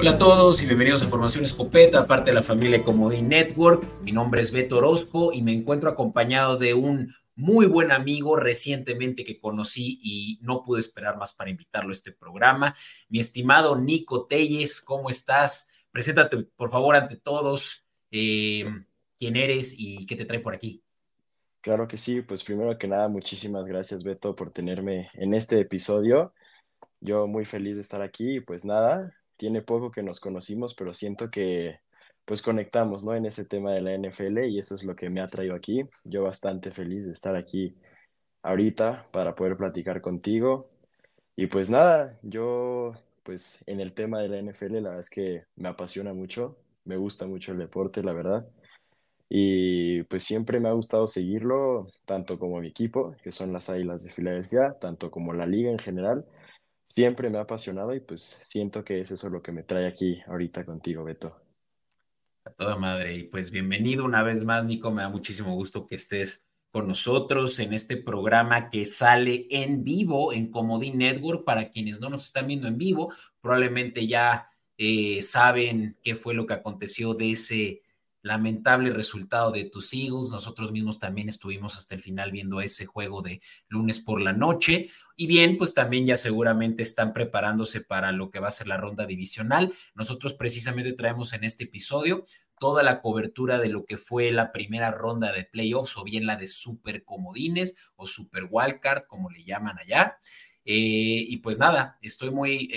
Hola a todos y bienvenidos a Formación Escopeta, parte de la familia Comodín Network. Mi nombre es Beto Orozco y me encuentro acompañado de un muy buen amigo recientemente que conocí y no pude esperar más para invitarlo a este programa. Mi estimado Nico Tellez, ¿cómo estás? Preséntate, por favor, ante todos. ¿Quién eres y qué te trae por aquí? Claro que sí, pues primero que nada, muchísimas gracias, Beto, por tenerme en este episodio. Yo muy feliz de estar aquí y pues nada, tiene poco que nos conocimos, pero siento que pues conectamos, ¿no? En ese tema de la NFL y eso es lo que me ha traído aquí. Yo bastante feliz de estar aquí ahorita para poder platicar contigo. Y pues nada, yo pues en el tema de la NFL la verdad es que me apasiona mucho, me gusta mucho el deporte, la verdad. Y pues siempre me ha gustado seguirlo, tanto como mi equipo, que son las Águilas de Filadelfia, tanto como la liga en general. Siempre me ha apasionado y pues siento que es eso lo que me trae aquí ahorita contigo, Beto. A toda madre. Y pues bienvenido una vez más, Nico. Me da muchísimo gusto que estés con nosotros en este programa que sale en vivo en Comodín Network. Para quienes no nos están viendo en vivo, probablemente ya saben qué fue lo que aconteció de ese lamentable resultado de tus Eagles. Nosotros mismos también estuvimos hasta el final viendo ese juego de lunes por la noche. Y bien, pues también ya seguramente están preparándose para lo que va a ser la ronda divisional. Nosotros precisamente traemos en este episodio toda la cobertura de lo que fue la primera ronda de playoffs o bien la de super comodines o super wildcard, como le llaman allá. Y pues nada, estoy muy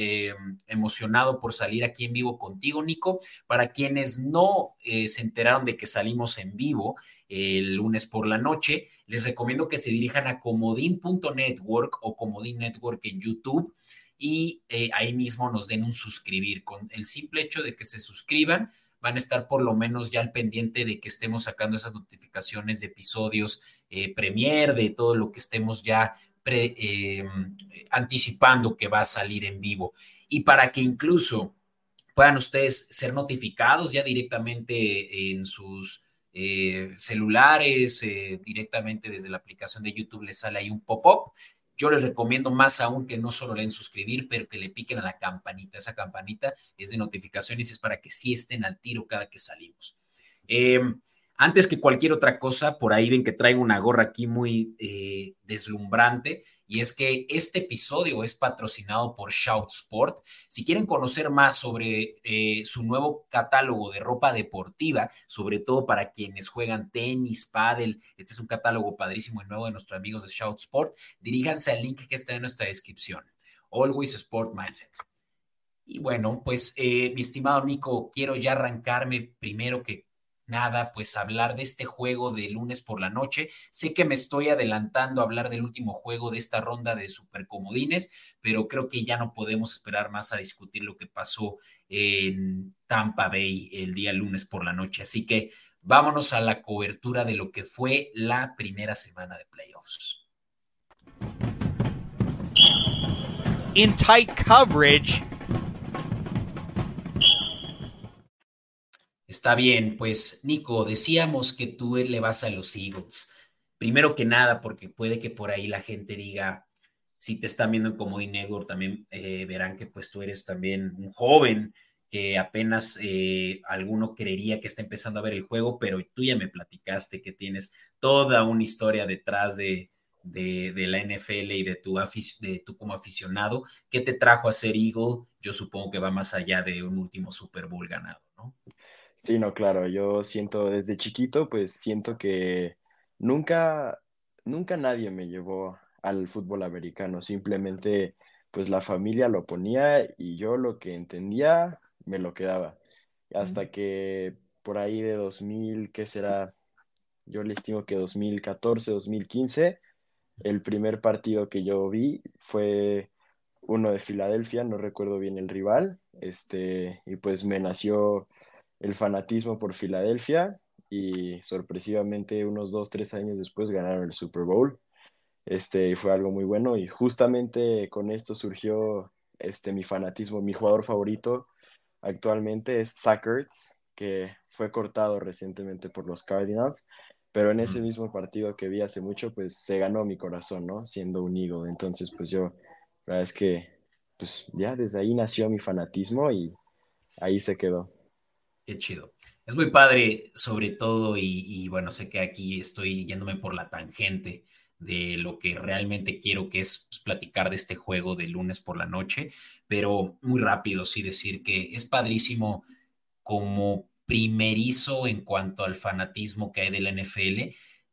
emocionado por salir aquí en vivo contigo, Nico. Para quienes no se enteraron de que salimos en vivo el lunes por la noche, les recomiendo que se dirijan a comodín.network o Comodín Network en YouTube y ahí mismo nos den un suscribir. Con el simple hecho de que se suscriban, van a estar por lo menos ya al pendiente de que estemos sacando esas notificaciones de episodios premier, de todo lo que estemos ya anticipando que va a salir en vivo, y para que incluso puedan ustedes ser notificados ya directamente en sus celulares, directamente desde la aplicación de YouTube les sale ahí un pop-up. Yo les recomiendo más aún que no solo le den suscribir, pero que le piquen a la campanita. Esa campanita es de notificaciones, es para que sí estén al tiro cada que salimos. Antes que cualquier otra cosa, por ahí ven que traigo una gorra aquí muy deslumbrante, y es que este episodio es patrocinado por Shaut Sport. Si quieren conocer más sobre su nuevo catálogo de ropa deportiva, sobre todo para quienes juegan tenis, pádel, este es un catálogo padrísimo y nuevo de nuestros amigos de Shaut Sport, diríjanse al link que está en nuestra descripción. Always Sport Mindset. Y bueno, pues mi estimado Nico, quiero ya arrancarme primero que nada, pues hablar de este juego de lunes por la noche. Sé que me estoy adelantando a hablar del último juego de esta ronda de supercomodines, pero creo que ya no podemos esperar más a discutir lo que pasó en Tampa Bay el día lunes por la noche. Así que vámonos a la cobertura de lo que fue la primera semana de playoffs. In tight coverage. Está bien, pues Nico, decíamos que tú le vas a los Eagles. Primero que nada, porque puede que por ahí la gente diga, si te están viendo en Comodín Network, también verán que pues tú eres también un joven que apenas alguno creería que está empezando a ver el juego, pero tú ya me platicaste que tienes toda una historia detrás de la NFL y de tú como aficionado. ¿Qué te trajo a ser Eagle? Yo supongo que va más allá de un último Super Bowl ganado, ¿no? Sí, no, claro, yo siento desde chiquito, pues siento que nunca nadie me llevó al fútbol americano, simplemente pues la familia lo ponía y yo lo que entendía me lo quedaba, hasta que por ahí de 2000, ¿qué será? Yo le estimo que 2014, 2015, el primer partido que yo vi fue uno de Filadelfia, no recuerdo bien el rival, y pues me nació el fanatismo por Filadelfia y sorpresivamente unos 2-3 años después ganaron el Super Bowl. Fue algo muy bueno y justamente con esto surgió mi fanatismo. Mi jugador favorito actualmente es Zach Ertz, que fue cortado recientemente por los Cardinals, pero en ese mismo partido que vi hace mucho, pues se ganó mi corazón, ¿no? Siendo un Eagle. Entonces, pues yo, la verdad es que pues ya desde ahí nació mi fanatismo y ahí se quedó. Qué chido. Es muy padre, sobre todo, y bueno, sé que aquí estoy yéndome por la tangente de lo que realmente quiero, que es platicar de este juego de lunes por la noche, pero muy rápido sí decir que es padrísimo como primerizo en cuanto al fanatismo que hay de la NFL,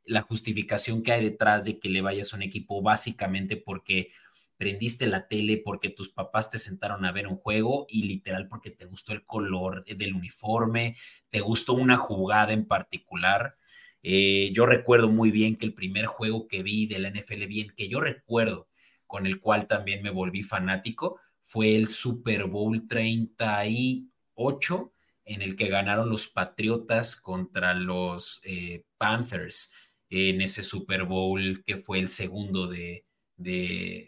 la justificación que hay detrás de que le vayas a un equipo básicamente porque prendiste la tele, porque tus papás te sentaron a ver un juego y literal porque te gustó el color del uniforme, te gustó una jugada en particular. Yo recuerdo muy bien que el primer juego que vi de la NFL, bien que yo recuerdo, con el cual también me volví fanático, fue el Super Bowl 38, en el que ganaron los Patriotas contra los Panthers, en ese Super Bowl que fue el segundo de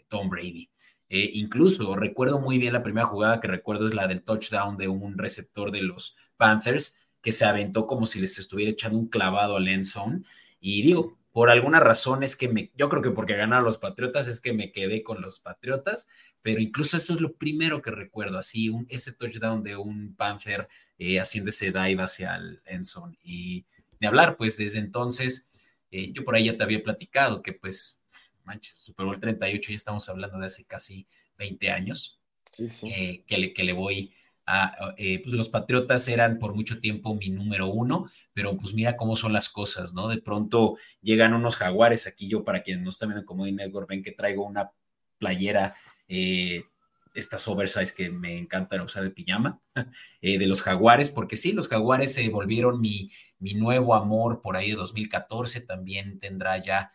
Tom Brady. Incluso recuerdo muy bien la primera jugada que recuerdo es la del touchdown de un receptor de los Panthers que se aventó como si les estuviera echando un clavado al end zone. Y digo, por alguna razón es que yo creo que porque ganaron los Patriotas es que me quedé con los Patriotas, pero incluso eso es lo primero que recuerdo, así ese touchdown de un Panther haciendo ese dive hacia el end zone. Y de hablar, pues desde entonces, yo por ahí ya te había platicado que pues manches, Super Bowl 38, ya estamos hablando de hace casi 20 años, sí. Que le voy a... pues los Patriotas eran por mucho tiempo mi número uno, pero pues mira cómo son las cosas, ¿no? De pronto llegan unos Jaguares, aquí yo, para quienes no están viendo Comodín Network, ven que traigo una playera, estas oversize que me encantan usar de pijama, de los Jaguares, porque sí, los Jaguares se volvieron mi nuevo amor por ahí de 2014, también tendrá ya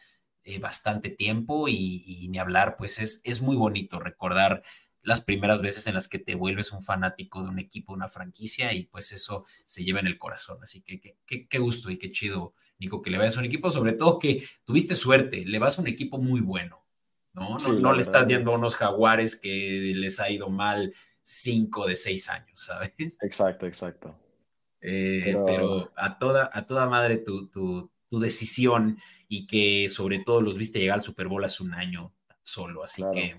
bastante tiempo y ni hablar, pues es muy bonito recordar las primeras veces en las que te vuelves un fanático de un equipo, una franquicia, y pues eso se lleva en el corazón. Así que qué gusto y qué chido, Nico, que le vayas a un equipo, sobre todo que tuviste suerte, le vas a un equipo muy bueno, ¿no? Sí, no le estás viendo a unos Jaguares que les ha ido mal 5 de 6 años, ¿sabes? Exacto. Pero a toda madre tu decisión, y que sobre todo los viste llegar al Super Bowl hace un año solo, así claro. Que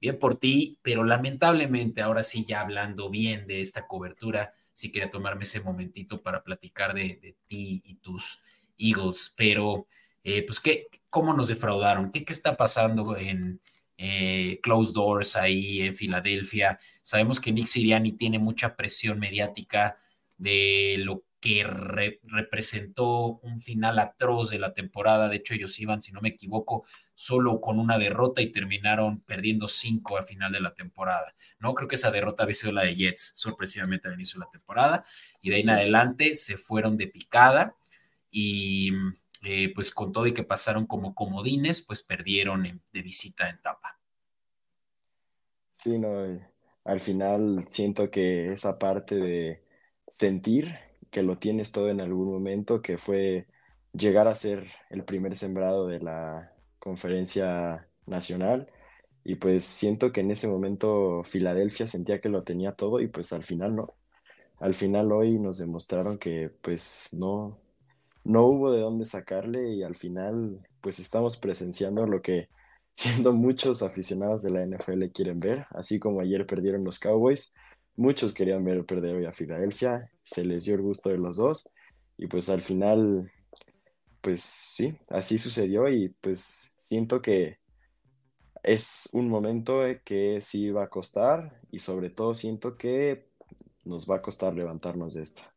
bien por ti, pero lamentablemente ahora sí, ya hablando bien de esta cobertura, sí quería tomarme ese momentito para platicar de ti y tus Eagles, pero pues ¿cómo nos defraudaron? ¿Qué está pasando en Closed Doors ahí en Filadelfia? Sabemos que Nick Sirianni tiene mucha presión mediática de lo que representó un final atroz de la temporada. De hecho, ellos iban, si no me equivoco, solo con una derrota y terminaron perdiendo 5 al final de la temporada, ¿no? Creo que esa derrota había sido la de Jets, sorpresivamente al inicio de la temporada, y de ahí en adelante se fueron de picada, y pues con todo y que pasaron como comodines, pues perdieron de visita en Tampa. Sí, no, al final siento que esa parte de sentir que lo tienes todo en algún momento, que fue llegar a ser el primer sembrado de la conferencia nacional, y pues siento que en ese momento Filadelfia sentía que lo tenía todo, y pues al final no. Al final hoy nos demostraron que pues no hubo de dónde sacarle, y al final pues estamos presenciando lo que siendo muchos aficionados de la NFL quieren ver, así como ayer perdieron los Cowboys. Muchos querían ver perder hoy a Filadelfia, se les dio el gusto de los dos, y pues al final, pues sí, así sucedió, y pues siento que es un momento que sí va a costar, y sobre todo siento que nos va a costar levantarnos de esta.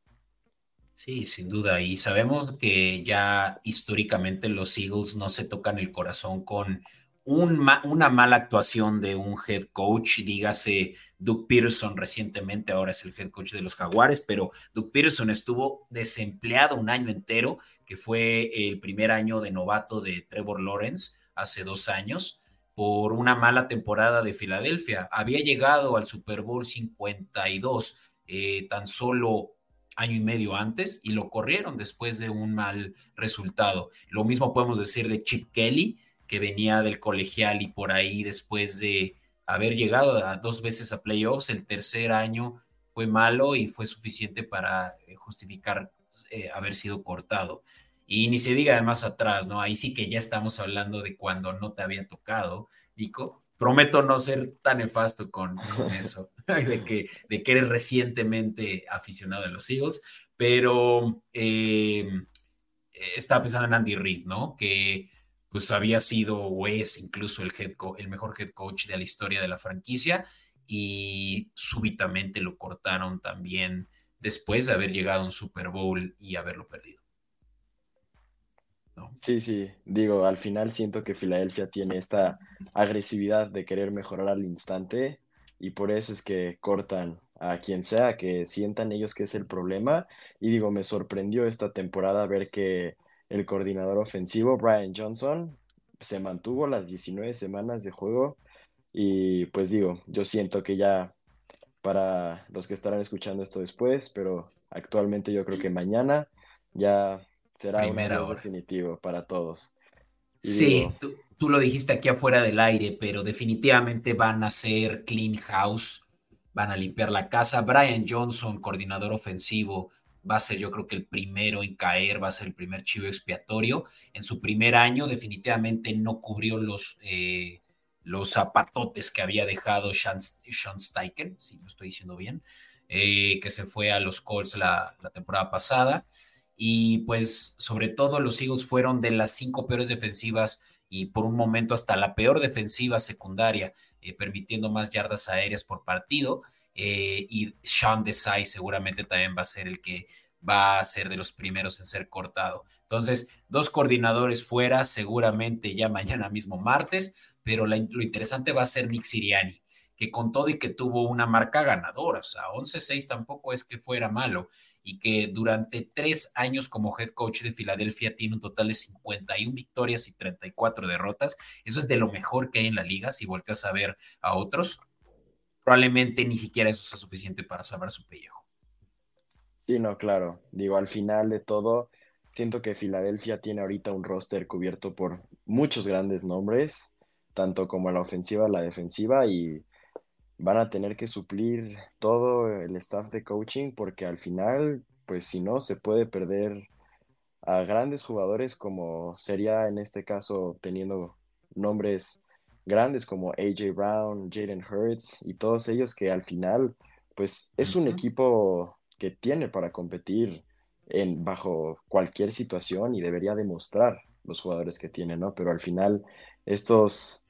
Sí, sin duda, y sabemos que ya históricamente los Eagles no se tocan el corazón con una mala actuación de un head coach, dígase Doug Peterson recientemente, ahora es el head coach de los Jaguares, pero Doug Peterson estuvo desempleado un año entero, que fue el primer año de novato de Trevor Lawrence, hace 2 años, por una mala temporada de Filadelfia. Había llegado al Super Bowl 52 tan solo año y medio antes, y lo corrieron después de un mal resultado. Lo mismo podemos decir de Chip Kelly, que venía del colegial y por ahí después de haber llegado a 2 veces a playoffs, el tercer año fue malo y fue suficiente para justificar haber sido cortado. Y ni se diga de más atrás, ¿no? Ahí sí que ya estamos hablando de cuando no te había tocado, Nico, Prometo no ser tan nefasto con eso, de que eres recientemente aficionado de los Eagles, pero estaba pensando en Andy Reid, ¿no? Que pues había sido o es incluso el mejor head coach de la historia de la franquicia, y súbitamente lo cortaron también después de haber llegado a un Super Bowl y haberlo perdido. No. Sí, digo, al final siento que Filadelfia tiene esta agresividad de querer mejorar al instante, y por eso es que cortan a quien sea que sientan ellos que es el problema. Y digo, me sorprendió esta temporada ver que el coordinador ofensivo Brian Johnson se mantuvo las 19 semanas de juego, y pues digo, yo siento que ya para los que estarán escuchando esto después, pero actualmente yo creo que mañana ya será un mes definitivo para todos. Y sí, digo, tú lo dijiste aquí afuera del aire, pero definitivamente van a hacer clean house, van a limpiar la casa. Brian Johnson, coordinador ofensivo, va a ser, yo creo que el primero en caer, va a ser el primer chivo expiatorio. En su primer año definitivamente no cubrió los zapatotes que había dejado Sean Steichen, si lo estoy diciendo bien, que se fue a los Colts la temporada pasada. Y pues sobre todo los Eagles fueron de las 5 peores defensivas y por un momento hasta la peor defensiva secundaria, permitiendo más yardas aéreas por partido, y Sean Desai seguramente también va a ser el que va a ser de los primeros en ser cortado. Entonces, 2 coordinadores fuera, seguramente ya mañana mismo martes, pero lo interesante va a ser Nick Sirianni, que con todo y que tuvo una marca ganadora, o sea, 11-6 tampoco es que fuera malo, y que durante 3 años como head coach de Filadelfia tiene un total de 51 victorias y 34 derrotas. Eso es de lo mejor que hay en la liga. Si volteas a ver a otros, probablemente ni siquiera eso sea suficiente para salvar su pellejo. Sí, no, claro. Digo, al final de todo, siento que Filadelfia tiene ahorita un roster cubierto por muchos grandes nombres, tanto como la ofensiva, la defensiva, y van a tener que suplir todo el staff de coaching, porque al final, pues si no, se puede perder a grandes jugadores, como sería en este caso teniendo nombres grandes como AJ Brown, Jaden Hurts y todos ellos, que al final pues es un equipo que tiene para competir bajo cualquier situación, y debería demostrar los jugadores que tiene, ¿no? Pero al final estos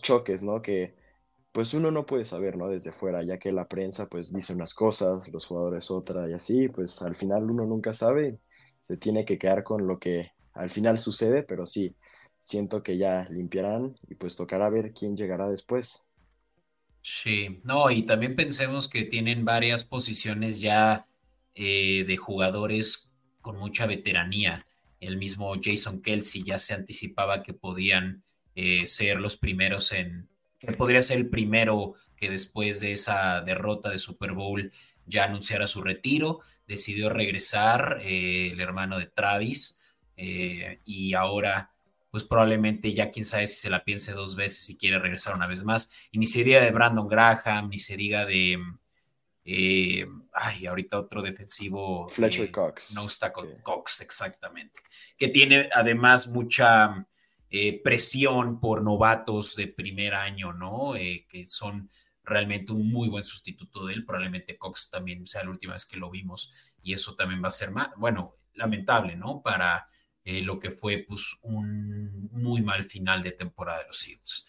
choques, ¿no? Que pues uno no puede saber, ¿no? Desde fuera, ya que la prensa pues dice unas cosas, los jugadores otra, y así, pues al final uno nunca sabe, se tiene que quedar con lo que al final sucede, pero sí, siento que ya limpiarán y pues tocará ver quién llegará después. Sí, no, y también pensemos que tienen varias posiciones ya de jugadores con mucha veteranía. El mismo Jason Kelce ya se anticipaba que podían ser los primeros que podría ser el primero que después de esa derrota de Super Bowl ya anunciara su retiro. Decidió regresar el hermano de Travis, y ahora pues probablemente ya quién sabe si se la piense 2 veces si quiere regresar una vez más. Y ni se diga de Brandon Graham, ni se diga de ahorita otro defensivo, Fletcher Cox. No está con Cox, exactamente. Que tiene además mucha presión por novatos de primer año, ¿no? Que son realmente un muy buen sustituto de él. Probablemente Cox también sea la última vez que lo vimos, y eso también va a ser lamentable, ¿no? Para lo que fue pues un muy mal final de temporada de los Eagles.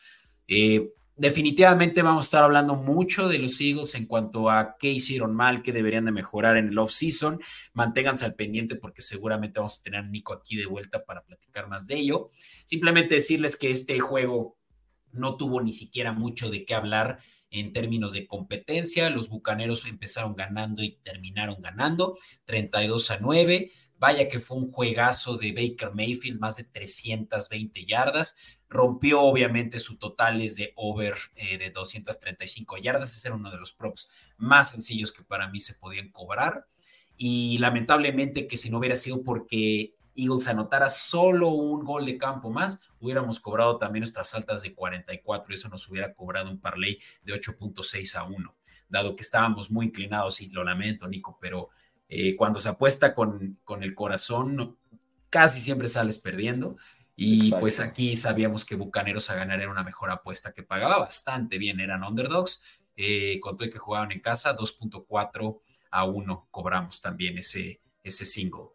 Definitivamente vamos a estar hablando mucho de los Eagles en cuanto a qué hicieron mal, qué deberían de mejorar en el off-season. Manténganse al pendiente, porque seguramente vamos a tener a Nico aquí de vuelta para platicar más de ello. Simplemente decirles que este juego no tuvo ni siquiera mucho de qué hablar en términos de competencia. Los Bucaneros empezaron ganando y terminaron ganando 32-9. Vaya que fue un juegazo de Baker Mayfield, más de 320 yardas. Rompió obviamente su totales de over de 235 yardas. Ese era uno de los props más sencillos que para mí se podían cobrar. Y lamentablemente que si no hubiera sido porque Eagles anotara solo un gol de campo más, hubiéramos cobrado también nuestras altas de 44, y eso nos hubiera cobrado un parlay de 8.6-1, dado que estábamos muy inclinados. Y lo lamento, Nico, pero cuando se apuesta con el corazón, casi siempre sales perdiendo. Y exacto, pues aquí sabíamos que Bucaneros a ganar era una mejor apuesta que pagaba bastante bien, eran underdogs, con todo que jugaban en casa, 2.4-1 cobramos también ese single.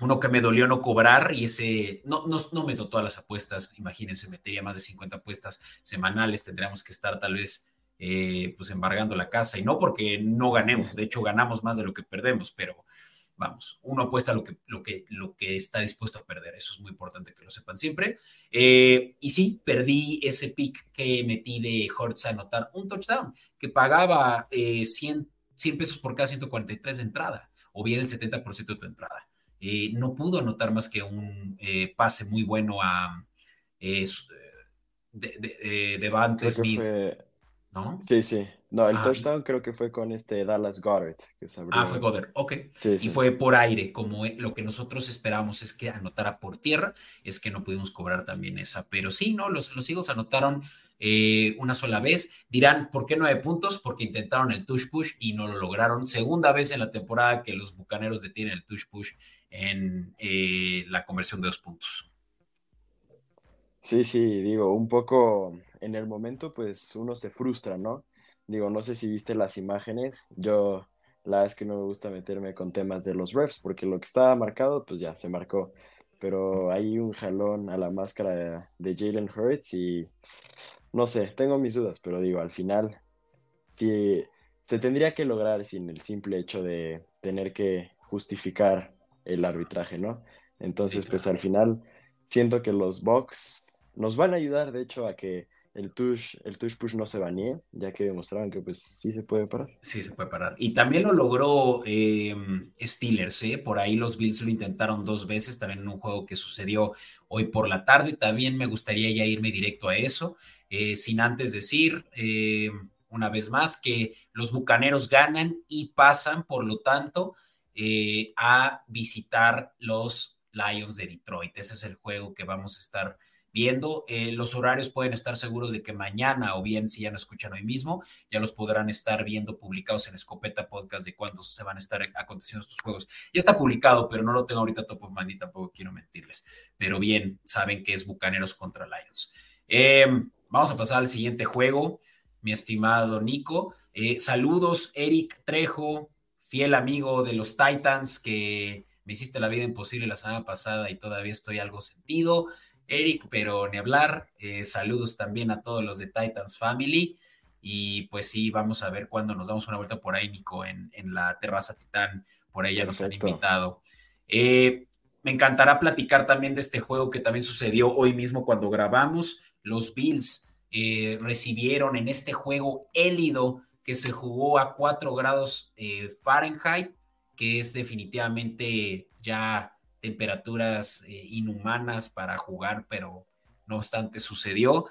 Uno que me dolió no cobrar, y ese no meto todas las apuestas, imagínense, metería más de 50 apuestas semanales, tendríamos que estar tal vez pues embargando la casa, y no porque no ganemos, de hecho ganamos más de lo que perdemos, pero vamos, uno apuesta lo que está dispuesto a perder, eso es muy importante que lo sepan siempre. Y sí, perdí ese pick que metí de Hurts a anotar un touchdown, que pagaba 100 pesos por cada 143 de entrada, o bien el 70% de tu entrada. No pudo anotar más que un pase muy bueno a Devante Smith, ¿no? Sí, sí. No, el touchdown creo que fue con Dallas Goedert. Fue Goedert, ok. Sí, sí. Y fue por aire, como lo que nosotros esperábamos es que anotara por tierra, es que no pudimos cobrar también esa. Pero sí, no, los Eagles anotaron una sola vez. Dirán, ¿por qué 9 puntos? Porque intentaron el touch push y no lo lograron. Segunda vez en la temporada que los Bucaneros detienen el touch push en la conversión de 2 puntos. Sí, sí, digo, un poco en el momento, pues uno se frustra, ¿no? Digo, no sé si viste las imágenes. Yo, la verdad es que no me gusta meterme con temas de los refs, porque lo que estaba marcado, pues ya se marcó. Pero hay un jalón a la máscara de Jaden Hurts y no sé, tengo mis dudas, pero digo, al final sí, se tendría que lograr sin el simple hecho de tener que justificar el arbitraje, ¿no? Entonces, pues al final siento que los Bucs nos van a ayudar, de hecho, a que el touch push no se banee, ya que demostraron que pues sí se puede parar. Sí se puede parar. Y también lo logró Steelers, ¿eh? Por ahí los Bills lo intentaron 2 veces, también en un juego que sucedió hoy por la tarde. También me gustaría ya irme directo a eso, sin antes decir una vez más que los Bucaneros ganan y pasan, por lo tanto, a visitar los Lions de Detroit. Ese es el juego que vamos a estar viendo. Los horarios pueden estar seguros de que mañana, o bien si ya no escuchan hoy mismo, ya los podrán estar viendo publicados en Escopeta Podcast de cuándo se van a estar aconteciendo estos juegos. Ya está publicado, pero no lo tengo ahorita top of mind y tampoco quiero mentirles. Pero bien, saben que es Bucaneros contra Lions. Vamos a pasar al siguiente juego, mi estimado Nico. Saludos, Eric Trejo, fiel amigo de los Titans, que me hiciste la vida imposible la semana pasada y todavía estoy algo sentido, Eric, pero ni hablar. Saludos también a todos los de Titans Family, y pues sí, vamos a ver cuándo nos damos una vuelta por ahí, Nico, en la terraza Titán, por ahí ya nos han invitado. Me encantará platicar también de este juego que también sucedió hoy mismo cuando grabamos. Los Bills recibieron en este juego hélido que se jugó a 4 grados Fahrenheit, que es definitivamente ya temperaturas inhumanas para jugar, pero no obstante sucedió.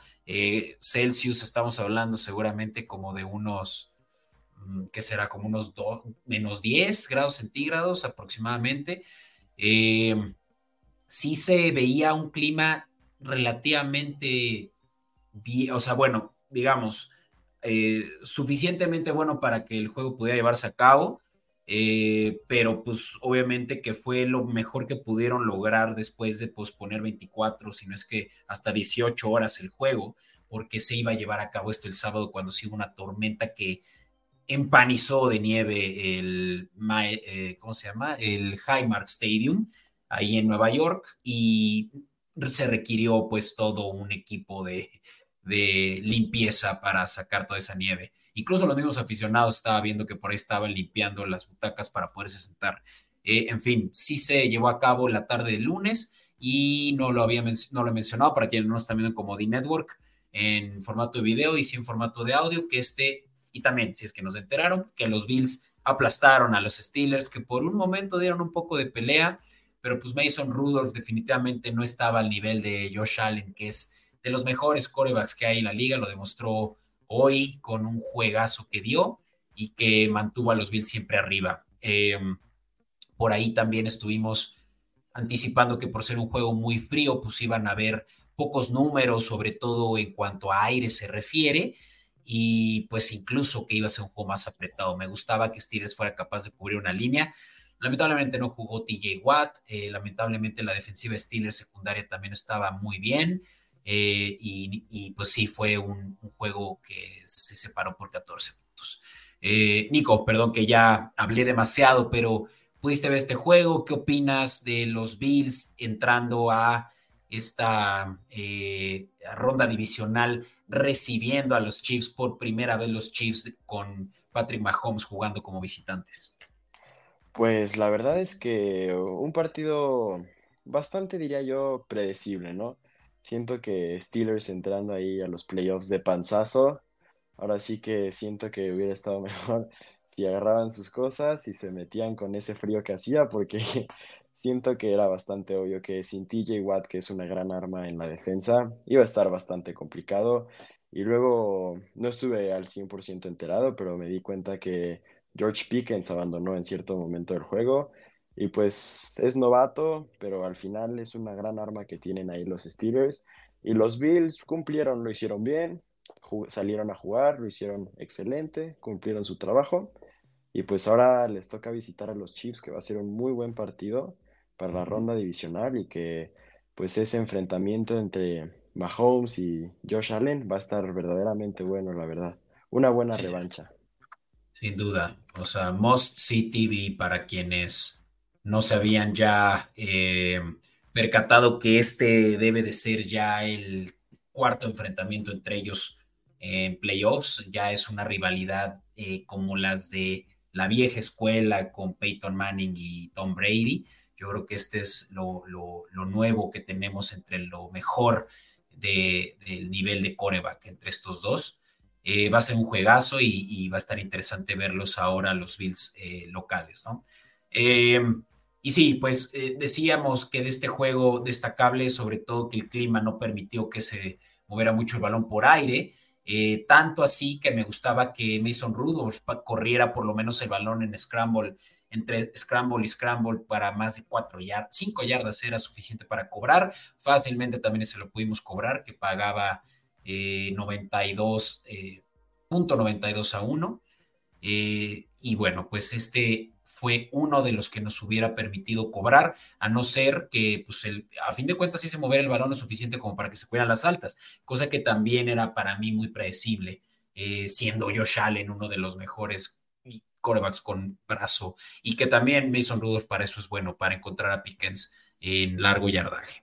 Celsius estamos hablando seguramente como de unos, ¿qué será? Como unos menos 10 grados centígrados aproximadamente. Sí se veía un clima relativamente bien, o sea, bueno, digamos, suficientemente bueno para que el juego pudiera llevarse a cabo. Pero pues obviamente que fue lo mejor que pudieron lograr después de posponer 24, si no es que hasta 18 horas el juego, porque se iba a llevar a cabo esto el sábado cuando se hubo una tormenta que empanizó de nieve el Highmark Stadium ahí en Nueva York, y se requirió pues todo un equipo de limpieza para sacar toda esa nieve. Incluso los mismos aficionados estaba viendo que por ahí estaban limpiando las butacas para poderse sentar. En fin, sí se llevó a cabo la tarde del lunes, y no lo he mencionado para quienes no están viendo en Comodín Network en formato de video y sí en formato de audio, que y también, si es que nos enteraron, que los Bills aplastaron a los Steelers, que por un momento dieron un poco de pelea, pero pues Mason Rudolph definitivamente no estaba al nivel de Josh Allen, que es de los mejores quarterbacks que hay en la liga. Lo demostró hoy con un juegazo que dio y que mantuvo a los Bills siempre arriba. Por ahí también estuvimos anticipando que por ser un juego muy frío, pues iban a haber pocos números, sobre todo en cuanto a aire se refiere, y pues incluso que iba a ser un juego más apretado. Me gustaba que Steelers fuera capaz de cubrir una línea. Lamentablemente no jugó TJ Watt, lamentablemente la defensiva Steelers secundaria también estaba muy bien, y pues sí, fue un juego que se separó por 14 puntos. Nico, perdón que ya hablé demasiado, pero pudiste ver este juego. ¿Qué opinas de los Bills entrando a esta ronda divisional, recibiendo a los Chiefs por primera vez, los Chiefs con Patrick Mahomes jugando como visitantes? Pues la verdad es que un partido bastante, diría yo, predecible, ¿no? Siento que Steelers entrando ahí a los playoffs de panzazo, ahora sí que siento que hubiera estado mejor si agarraban sus cosas y se metían con ese frío que hacía, porque siento que era bastante obvio que sin TJ Watt, que es una gran arma en la defensa, iba a estar bastante complicado. Y luego no estuve al 100% enterado, pero me di cuenta que George Pickens abandonó en cierto momento del juego, y pues es novato, pero al final es una gran arma que tienen ahí los Steelers. Y los Bills cumplieron, lo hicieron bien, salieron a jugar, lo hicieron excelente, cumplieron su trabajo, y pues ahora les toca visitar a los Chiefs, que va a ser un muy buen partido para la ronda divisional, y que pues ese enfrentamiento entre Mahomes y Josh Allen va a estar verdaderamente bueno, la verdad, una buena revancha. Sin duda, o sea, Must See TV para quienes no se habían ya percatado que este debe de ser ya el cuarto enfrentamiento entre ellos en playoffs. Ya es una rivalidad como las de la vieja escuela con Peyton Manning y Tom Brady. Yo creo que este es lo nuevo que tenemos entre lo mejor del nivel de quarterback entre estos dos. Va a ser un juegazo y va a estar interesante verlos ahora, los Bills locales, ¿no? Y sí, pues decíamos que de este juego destacable, sobre todo que el clima no permitió que se moviera mucho el balón por aire, tanto así que me gustaba que Mason Rudolph corriera por lo menos el balón en scramble, entre scramble y scramble, para más de 5 yardas era suficiente para cobrar. Fácilmente también se lo pudimos cobrar, que pagaba 92.92 a 1, y bueno, pues este fue uno de los que nos hubiera permitido cobrar, a no ser que pues a fin de cuentas sí se moviera el balón lo suficiente como para que se cubrieran las altas, cosa que también era para mí muy predecible, siendo Josh Allen uno de los mejores quarterbacks con brazo, y que también Mason Rudolph para eso es bueno, para encontrar a Pickens en largo yardaje.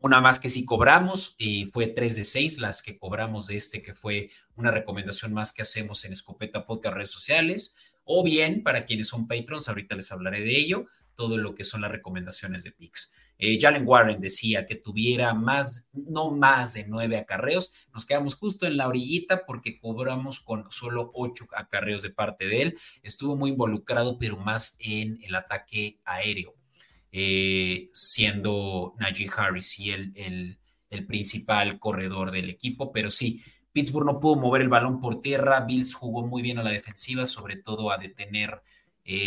Una más que sí cobramos, y fue 3 de 6 las que cobramos de este, que fue una recomendación más que hacemos en Escopeta Podcast redes sociales, o bien para quienes son patrons, ahorita les hablaré de ello, todo lo que son las recomendaciones de picks. Jalen Warren decía que tuviera no más de 9 acarreos, nos quedamos justo en la orillita porque cobramos con solo 8 acarreos de parte de él, estuvo muy involucrado pero más en el ataque aéreo. Siendo Najee Harris y el principal corredor del equipo, pero sí, Pittsburgh no pudo mover el balón por tierra. Bills jugó muy bien a la defensiva, sobre todo a detener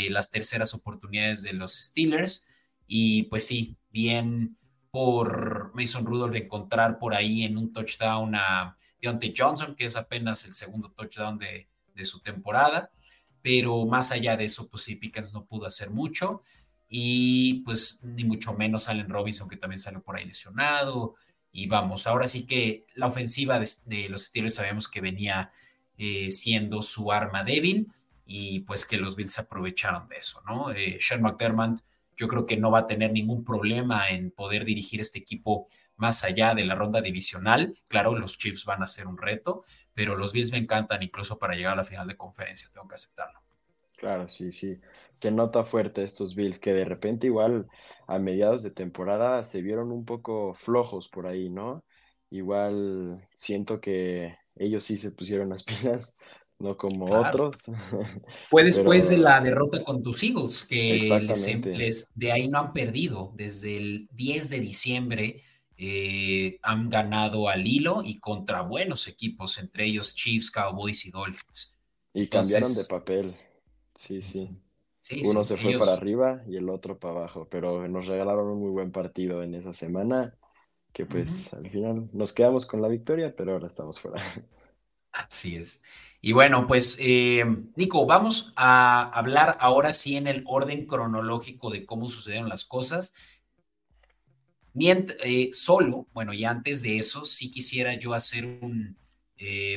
las terceras oportunidades de los Steelers, y pues sí, bien por Mason Rudolph de encontrar por ahí en un touchdown a Deontay Johnson, que es apenas el segundo touchdown de su temporada, pero más allá de eso, pues sí, Pickens no pudo hacer mucho. Y pues ni mucho menos Allen Robinson, que también salió por ahí lesionado. Y vamos, ahora sí que la ofensiva de los Steelers sabíamos que venía siendo su arma débil, y pues que los Bills aprovecharon de eso, ¿no? Sean McDermott yo creo que no va a tener ningún problema en poder dirigir este equipo más allá de la ronda divisional. Claro, los Chiefs van a ser un reto, pero los Bills me encantan incluso para llegar a la final de conferencia, tengo que aceptarlo. Claro, sí. Se nota fuerte estos Bills, que de repente igual a mediados de temporada se vieron un poco flojos por ahí, ¿no? Igual siento que ellos sí se pusieron las pilas, no como otros. Fue después de la derrota con tus Eagles, que de ahí no han perdido. Desde el 10 de diciembre han ganado al hilo y contra buenos equipos, entre ellos Chiefs, Cowboys y Dolphins. Y cambiaron de papel, sí. Sí, uno se fue para arriba y el otro para abajo, pero nos regalaron un muy buen partido en esa semana, que pues al final nos quedamos con la victoria, pero ahora estamos fuera. Así es. Y bueno, pues, Nico, vamos a hablar ahora sí en el orden cronológico de cómo sucedieron las cosas. Y antes de eso, sí quisiera yo hacer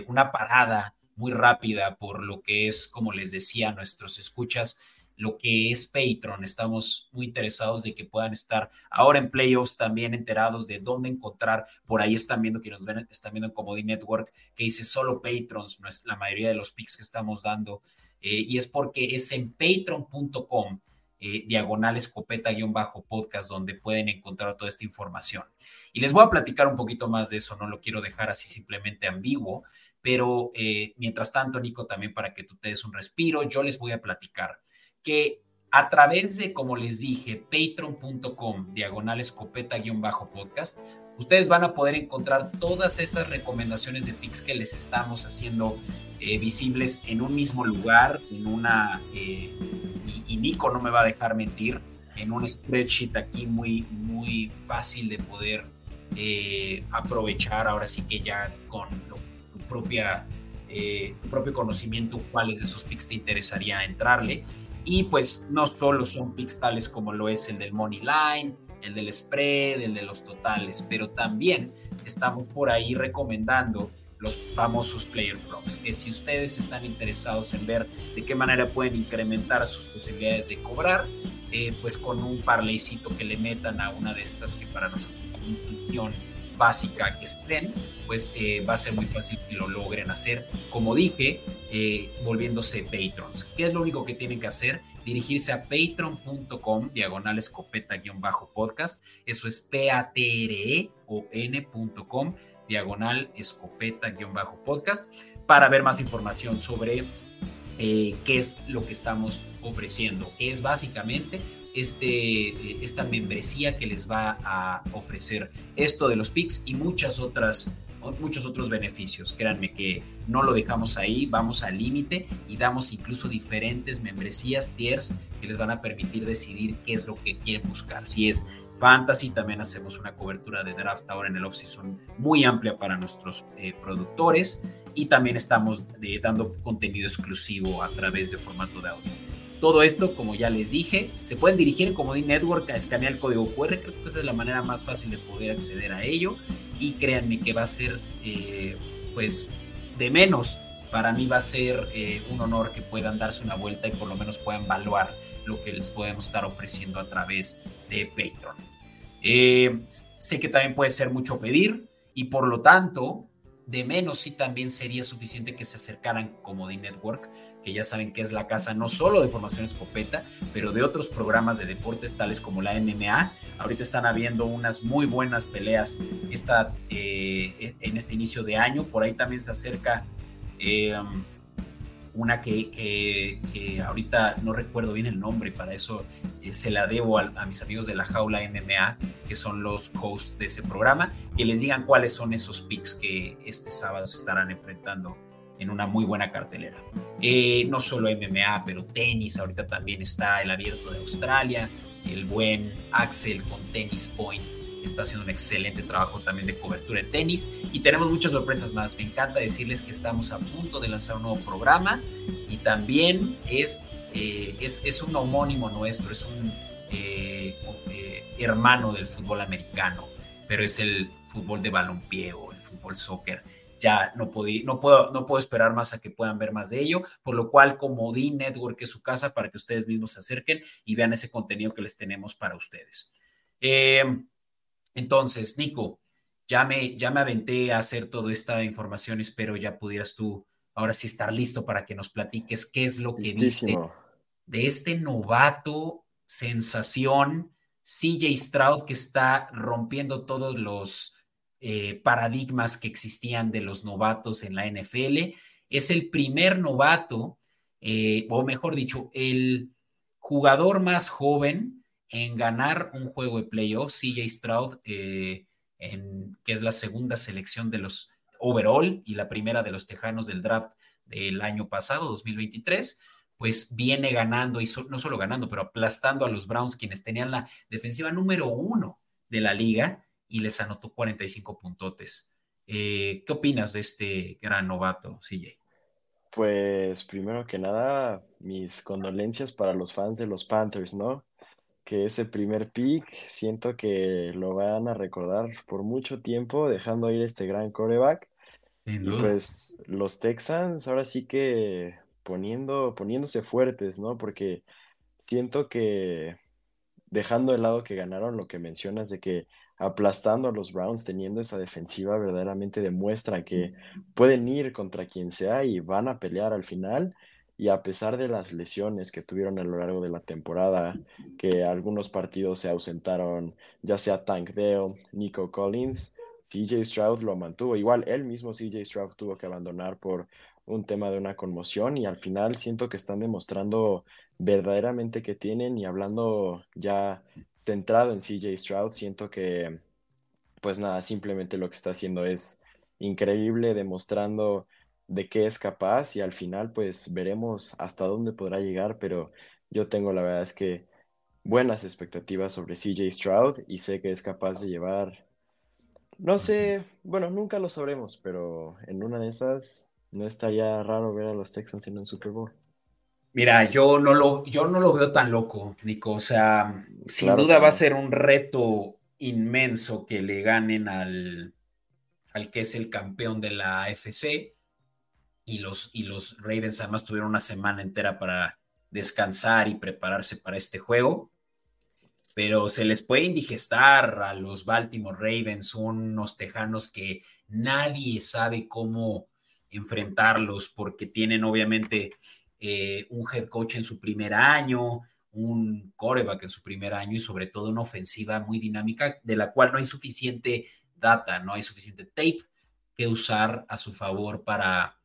una parada muy rápida por lo que es, como les decía a nuestros escuchas, lo que es Patreon. Estamos muy interesados de que puedan estar ahora en playoffs también enterados de dónde encontrar. Por ahí están viendo, que nos ven, están viendo en Comodín Network, que dice solo Patrons, la mayoría de los picks que estamos dando. Y es porque es en patreon.com /escopeta-podcast donde pueden encontrar toda esta información. Y les voy a platicar un poquito más de eso, no lo quiero dejar así simplemente ambiguo, pero mientras tanto, Nico, también para que tú te des un respiro, yo les voy a platicar que a través de, como les dije, patreon.com /escopeta-podcast, ustedes van a poder encontrar todas esas recomendaciones de picks que les estamos haciendo visibles en un mismo lugar, en una, y Nico no me va a dejar mentir, en un spreadsheet aquí muy, muy fácil de poder aprovechar, ahora sí que ya con tu propio conocimiento, cuáles de esos picks te interesaría entrarle. Y pues no solo son picks tales como lo es el del money line, el del spread, el de los totales, pero también estamos por ahí recomendando los famosos player props, que si ustedes están interesados en ver de qué manera pueden incrementar sus posibilidades de cobrar, pues con un parlaycito que le metan a una de estas que para nosotros es una función básica que estén, pues va a ser muy fácil que lo logren hacer, como dije, volviéndose patrons. ¿Qué es lo único que tienen que hacer? Dirigirse a patreon.com /escopeta-podcast, eso es patreon.com /escopeta-podcast, para ver más información sobre qué es lo que estamos ofreciendo, que es básicamente esta membresía que les va a ofrecer esto de los picks y muchos otros beneficios. Créanme que no lo dejamos ahí, vamos al límite y damos incluso diferentes membresías, tiers, que les van a permitir decidir qué es lo que quieren buscar. Si es fantasy, también hacemos una cobertura de draft ahora en el off-season muy amplia para nuestros productores, y también estamos dando contenido exclusivo a través de formato de audio. Todo esto, como ya les dije, se pueden dirigir en Comodín Network a escanear el código QR, creo que esa es la manera más fácil de poder acceder a ello, y créanme que va a ser, pues, de menos, para mí va a ser un honor que puedan darse una vuelta y por lo menos puedan evaluar lo que les podemos estar ofreciendo a través de Patreon. Sé que también puede ser mucho pedir, y por lo tanto, de menos sí también sería suficiente que se acercaran Comodín Network, que ya saben que es la casa no solo de Formación Escopeta, pero de otros programas de deportes tales como la MMA. Ahorita están habiendo unas muy buenas peleas en este inicio de año. Por ahí también se acerca una que ahorita no recuerdo bien el nombre, para eso se la debo a mis amigos de La Jaula MMA, que son los hosts de ese programa, que les digan cuáles son esos picks que este sábado se estarán enfrentando en una muy buena cartelera. No solo MMA, pero tenis, ahorita también está el Abierto de Australia, el buen Axel con Tennis Point está haciendo un excelente trabajo también de cobertura de tenis, y tenemos muchas sorpresas más. Me encanta decirles que estamos a punto de lanzar un nuevo programa, y también es un homónimo nuestro, es un hermano del fútbol americano, pero es el fútbol de balompié o el fútbol soccer. Ya no puedo esperar más a que puedan ver más de ello, por lo cual Comodín Network es su casa para que ustedes mismos se acerquen y vean ese contenido que les tenemos para ustedes. Entonces, Nico, ya me aventé a hacer toda esta información, espero ya pudieras tú ahora sí estar listo para que nos platiques qué es lo que listísimo viste de este novato sensación CJ Stroud, que está rompiendo todos los paradigmas que existían de los novatos en la NFL. Es el primer novato, o mejor dicho, el jugador más joven en ganar un juego de playoffs. CJ Stroud, que es la segunda selección de los overall y la primera de los Tejanos del draft del año pasado, 2023, pues viene ganando, y no solo ganando, pero aplastando a los Browns, quienes tenían la defensiva número 1 de la liga, y les anotó 45 puntotes. ¿Qué opinas de este gran novato, CJ? Pues, primero que nada, mis condolencias para los fans de los Panthers, ¿no? Que ese primer pick siento que lo van a recordar por mucho tiempo, dejando ir este gran quarterback. Sin duda. Y pues los Texans ahora sí que poniéndose fuertes, ¿no? Porque siento que dejando de lado que ganaron, lo que mencionas de que aplastando a los Browns, teniendo esa defensiva, verdaderamente demuestra que pueden ir contra quien sea y van a pelear al final. Y a pesar de las lesiones que tuvieron a lo largo de la temporada, que algunos partidos se ausentaron, ya sea Tank Dell, Nico Collins, CJ Stroud lo mantuvo. Igual él mismo, CJ Stroud, tuvo que abandonar por un tema de una conmoción, y al final siento que están demostrando verdaderamente que tienen. Y hablando ya centrado en CJ Stroud, siento que, pues nada, simplemente lo que está haciendo es increíble, demostrando de qué es capaz, y al final pues veremos hasta dónde podrá llegar, pero yo tengo, la verdad es que, buenas expectativas sobre CJ Stroud, y sé que es capaz de llevar, no sé, bueno, nunca lo sabremos, pero en una de esas no estaría raro ver a los Texans en un Super Bowl. Mira, yo no lo veo tan loco, Nico, o sea, sin claro duda va a ser un reto inmenso que le ganen al que es el campeón de la AFC. Y los Ravens además tuvieron una semana entera para descansar y prepararse para este juego, pero se les puede indigestar a los Baltimore Ravens, unos tejanos que nadie sabe cómo enfrentarlos, porque tienen obviamente un head coach en su primer año, un quarterback en su primer año, y sobre todo una ofensiva muy dinámica de la cual no hay suficiente data, no hay suficiente tape que usar a su favor para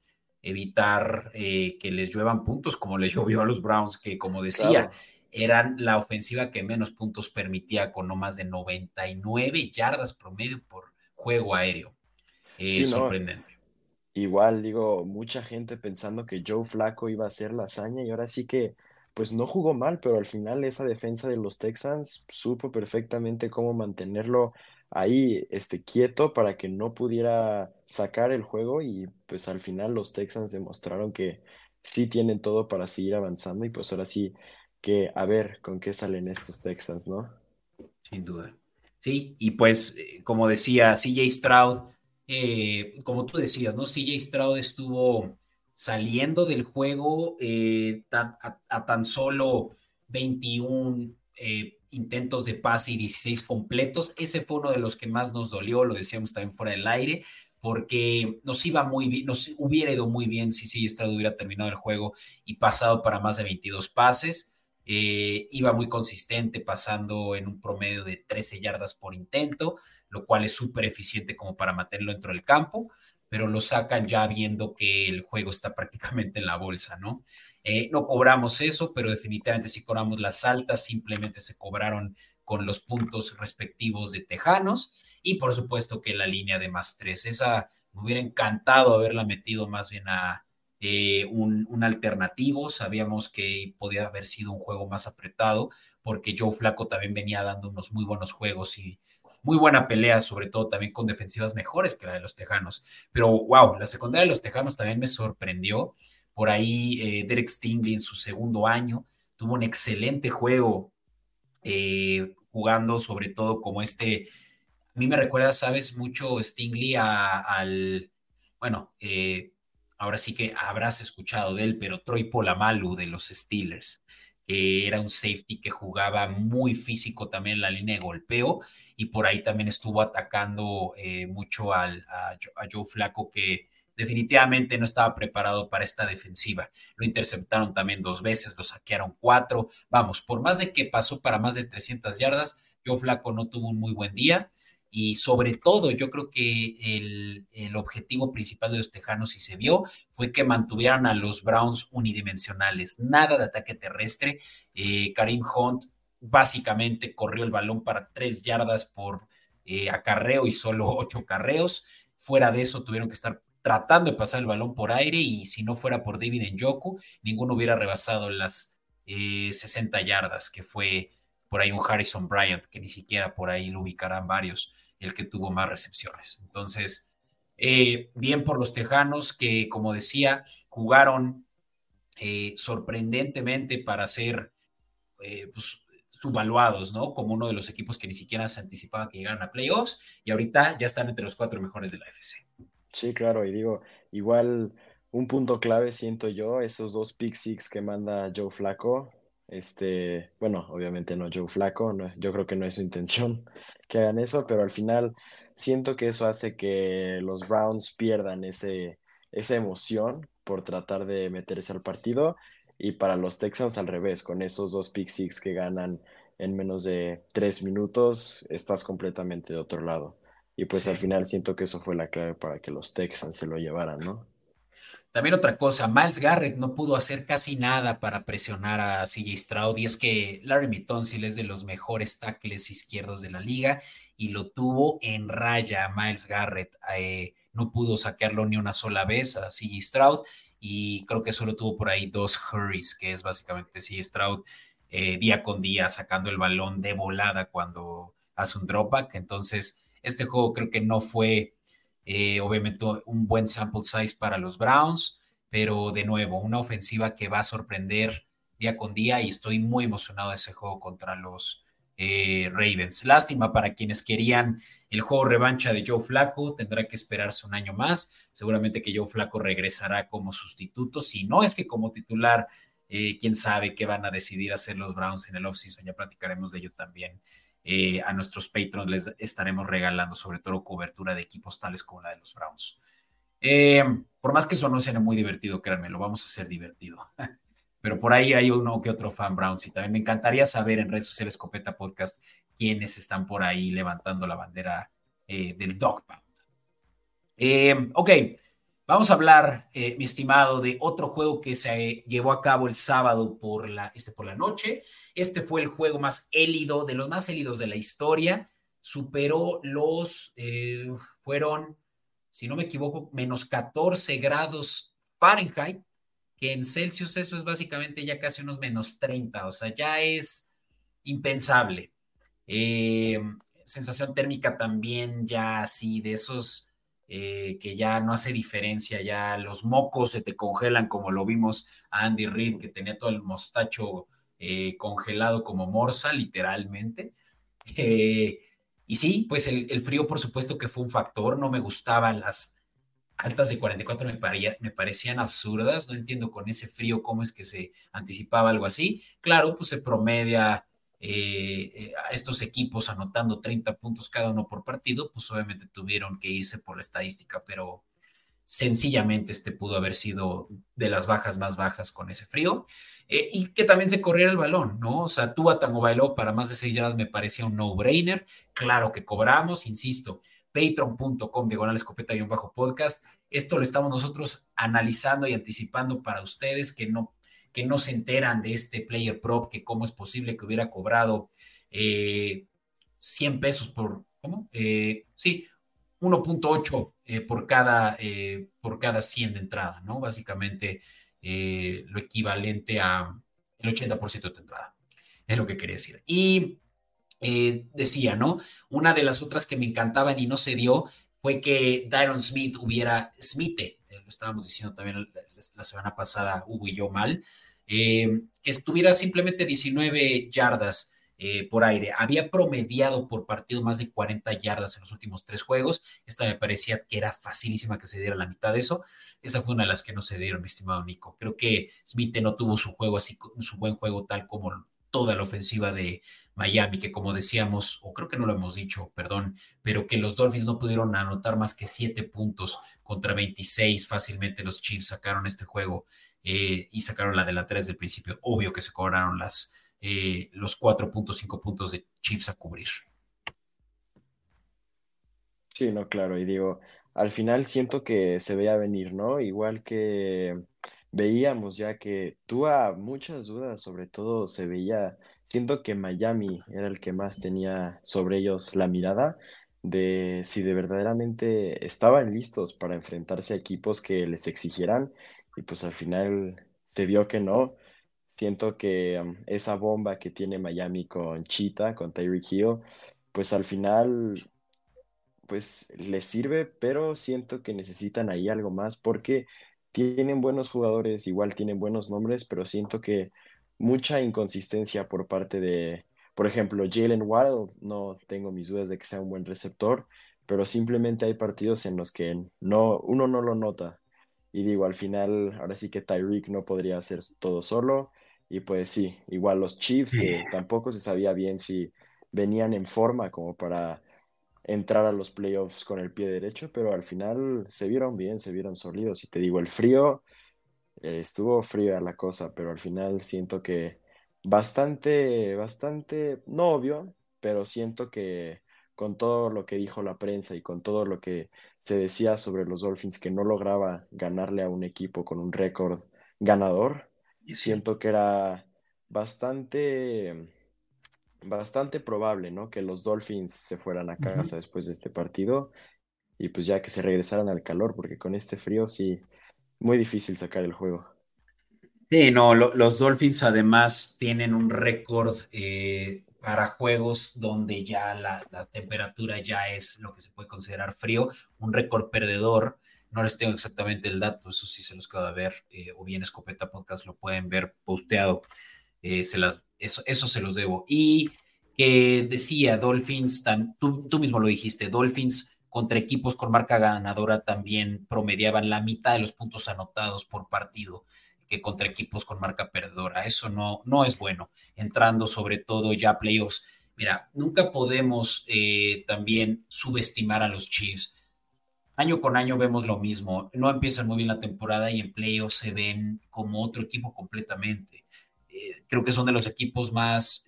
evitar que les lluevan puntos, como les llovió a los Browns, que, como decía, claro, eran la ofensiva que menos puntos permitía, con no más de 99 yardas promedio por juego aéreo. Sorprendente. No. Igual, digo, mucha gente pensando que Joe Flacco iba a hacer la hazaña, y ahora sí que, pues no jugó mal, pero al final esa defensa de los Texans supo perfectamente cómo mantenerlo ahí quieto para que no pudiera sacar el juego, y pues al final los Texans demostraron que sí tienen todo para seguir avanzando, y pues ahora sí que a ver con qué salen estos Texans, ¿no? Sin duda. Sí, y pues como decía CJ Stroud, como tú decías, ¿no? CJ Stroud estuvo saliendo del juego a tan solo 21 intentos de pase y 16 completos. Ese fue uno de los que más nos dolió, lo decíamos también fuera del aire, porque nos iba muy bien, nos hubiera ido muy bien si CJ Stroud hubiera terminado el juego y pasado para más de 22 pases. Iba muy consistente, pasando en un promedio de 13 yardas por intento, lo cual es súper eficiente como para mantenerlo dentro del campo, pero lo sacan ya viendo que el juego está prácticamente en la bolsa, ¿no? No cobramos eso, pero definitivamente sí cobramos las altas, simplemente se cobraron con los puntos respectivos de tejanos, y por supuesto que la línea de +3, esa me hubiera encantado haberla metido más bien a un alternativo. Sabíamos que podía haber sido un juego más apretado, porque Joe Flacco también venía dando unos muy buenos juegos y muy buena pelea, sobre todo también con defensivas mejores que la de los tejanos. Pero wow, la secundaria de los tejanos también me sorprendió. Por ahí Derek Stingley, en su segundo año, tuvo un excelente juego, jugando sobre todo como a mí me recuerda, sabes, mucho Stingley ahora sí que habrás escuchado de él, pero Troy Polamalu de los Steelers. Era un safety que jugaba muy físico también en la línea de golpeo, y por ahí también estuvo atacando mucho a Joe Flacco, que definitivamente no estaba preparado para esta defensiva. Lo interceptaron también 2 veces, lo saquearon 4. Vamos, por más de que pasó para más de 300 yardas, Joe Flacco no tuvo un muy buen día, y sobre todo yo creo que el objetivo principal de los tejanos, si se vio, fue que mantuvieran a los Browns unidimensionales, nada de ataque terrestre. Kareem Hunt básicamente corrió el balón para 3 yardas por acarreo y solo 8 carreos. Fuera de eso, tuvieron que estar tratando de pasar el balón por aire, y si no fuera por David Njoku, ninguno hubiera rebasado las 60 yardas, que fue por ahí un Harrison Bryant, que ni siquiera por ahí lo ubicarán varios, el que tuvo más recepciones. Entonces, Bien por los tejanos que, como decía, jugaron sorprendentemente para ser subvaluados, ¿no? Como uno de los equipos que ni siquiera se anticipaba que llegaran a playoffs y ahorita ya están entre los 4 mejores de la AFC. Sí, claro, y digo, igual un punto clave siento yo, esos 2 pick six que manda Joe Flacco. Bueno, obviamente no Joe Flacco, no, yo creo que no es su intención que hagan eso, pero al final siento que eso hace que los Browns pierdan esa emoción por tratar de meterse al partido, y para los Texans al revés, con esos 2 pick six que ganan en menos de 3 minutos, estás completamente de otro lado, y pues al final siento que eso fue la clave para que los Texans se lo llevaran, ¿no? También otra cosa, Myles Garrett no pudo hacer casi nada para presionar a CJ Stroud, y es que Larry Mitonsil es de los mejores tackles izquierdos de la liga y lo tuvo en raya a Myles Garrett. No pudo sacarlo ni una sola vez a CJ Stroud y creo que solo tuvo por ahí 2 hurries, que es básicamente CJ Stroud día con día sacando el balón de volada cuando hace un dropback. Entonces este juego creo que no fue... obviamente un buen sample size para los Browns, pero de nuevo, una ofensiva que va a sorprender día con día y estoy muy emocionado de ese juego contra los Ravens. Lástima para quienes querían el juego revancha de Joe Flacco, tendrá que esperarse un año más, seguramente que Joe Flacco regresará como sustituto, si no es que como titular, quién sabe qué van a decidir hacer los Browns en el offseason, ya platicaremos de ello también. A nuestros patrons les estaremos regalando sobre todo cobertura de equipos tales como la de los Browns. Por más que eso no sea muy divertido, créanme, lo vamos a hacer divertido. Pero por ahí hay uno que otro fan Browns y también me encantaría saber en redes sociales Escopeta Podcast quiénes están por ahí levantando la bandera del Dog Pound. Ok, vamos a hablar, mi estimado, de otro juego que se llevó a cabo el sábado por la noche. Este fue el juego más élido, de los más élidos de la historia. Superó fueron, si no me equivoco, menos 14 grados Fahrenheit, que en Celsius eso es básicamente ya casi unos menos 30, o sea, ya es impensable. Sensación térmica también ya así de esos... que ya no hace diferencia, ya los mocos se te congelan, como lo vimos a Andy Reid, que tenía todo el mostacho congelado como morsa, literalmente. Y sí, pues el frío, por supuesto que fue un factor, no me gustaban las altas de 44, me parecían absurdas, no entiendo con ese frío cómo es que se anticipaba algo así. Claro, pues se promedia... a estos equipos anotando 30 puntos cada uno por partido, pues obviamente tuvieron que irse por la estadística, pero sencillamente pudo haber sido de las bajas más bajas con ese frío, y que también se corriera el balón, ¿no? O sea, Tua Tagovailoa para más de 6 yardas me parecía un no-brainer. Claro que cobramos, insisto, patreon.com/escopeta-podcast, esto lo estamos nosotros analizando y anticipando para ustedes que no se enteran de este player prop, que cómo es posible que hubiera cobrado 100 pesos por, ¿cómo? Sí, 1.8 por cada 100 de entrada, ¿no? Básicamente lo equivalente a el 80% de tu entrada, es lo que quería decir. Y decía, ¿no? Una de las otras que me encantaban y no se dio fue que Dairon Smith lo estábamos diciendo también la semana pasada, Hugo y yo mal, que estuviera simplemente 19 yardas por aire. Había promediado por partido más de 40 yardas en los últimos 3 juegos. Esta me parecía que era facilísima que se diera la mitad de eso. Esa fue una de las que no se dieron, mi estimado Nico. Creo que Smith no tuvo su buen juego tal como toda la ofensiva de Miami, que como decíamos, o creo que no lo hemos dicho, perdón, pero que los Dolphins no pudieron anotar más que 7 puntos contra 26 fácilmente. Los Chiefs sacaron este juego y sacaron la delantera desde el principio. Obvio que se cobraron los 4.5 puntos de Chiefs a cubrir. Sí, no, claro, y digo, al final siento que se veía venir, ¿no? Igual que... veíamos ya que Tua, muchas dudas, sobre todo se veía, siento que Miami era el que más tenía sobre ellos la mirada de si de verdaderamente estaban listos para enfrentarse a equipos que les exigieran, y pues al final se vio que no. Siento que esa bomba que tiene Miami con Cheetah, con Tyreek Hill, pues al final pues les sirve, pero siento que necesitan ahí algo más porque tienen buenos jugadores, igual tienen buenos nombres, pero siento que mucha inconsistencia por parte de, por ejemplo, Jalen Waddle. No tengo mis dudas de que sea un buen receptor, pero simplemente hay partidos en los que uno no lo nota. Y digo, al final, ahora sí que Tyreek no podría hacer todo solo. Y pues sí, igual los Chiefs, que tampoco se sabía bien si venían en forma como para entrar a los playoffs con el pie derecho, pero al final se vieron bien, se vieron sólidos. Y te digo, el frío, estuvo fría la cosa, pero al final siento que bastante, no obvio, pero siento que con todo lo que dijo la prensa y con todo lo que se decía sobre los Dolphins, que no lograba ganarle a un equipo con un récord ganador, sí, siento que era bastante probable, ¿no?, que los Dolphins se fueran a casa después de este partido y pues ya que se regresaran al calor, porque con este frío sí, muy difícil sacar el juego. Sí, no, los Dolphins además tienen un récord para juegos donde ya la temperatura ya es lo que se puede considerar frío, un récord perdedor. No les tengo exactamente el dato, eso sí se los queda ver, o bien Escopeta Podcast lo pueden ver posteado. Eso se los debo. Y que decía Dolphins, tú mismo lo dijiste, Dolphins contra equipos con marca ganadora también promediaban la mitad de los puntos anotados por partido que contra equipos con marca perdedora. Eso no es bueno, entrando sobre todo ya a playoffs. Mira, nunca podemos también subestimar a los Chiefs. Año con año vemos lo mismo. No empiezan muy bien la temporada y en playoffs se ven como otro equipo completamente. Creo que son de los equipos más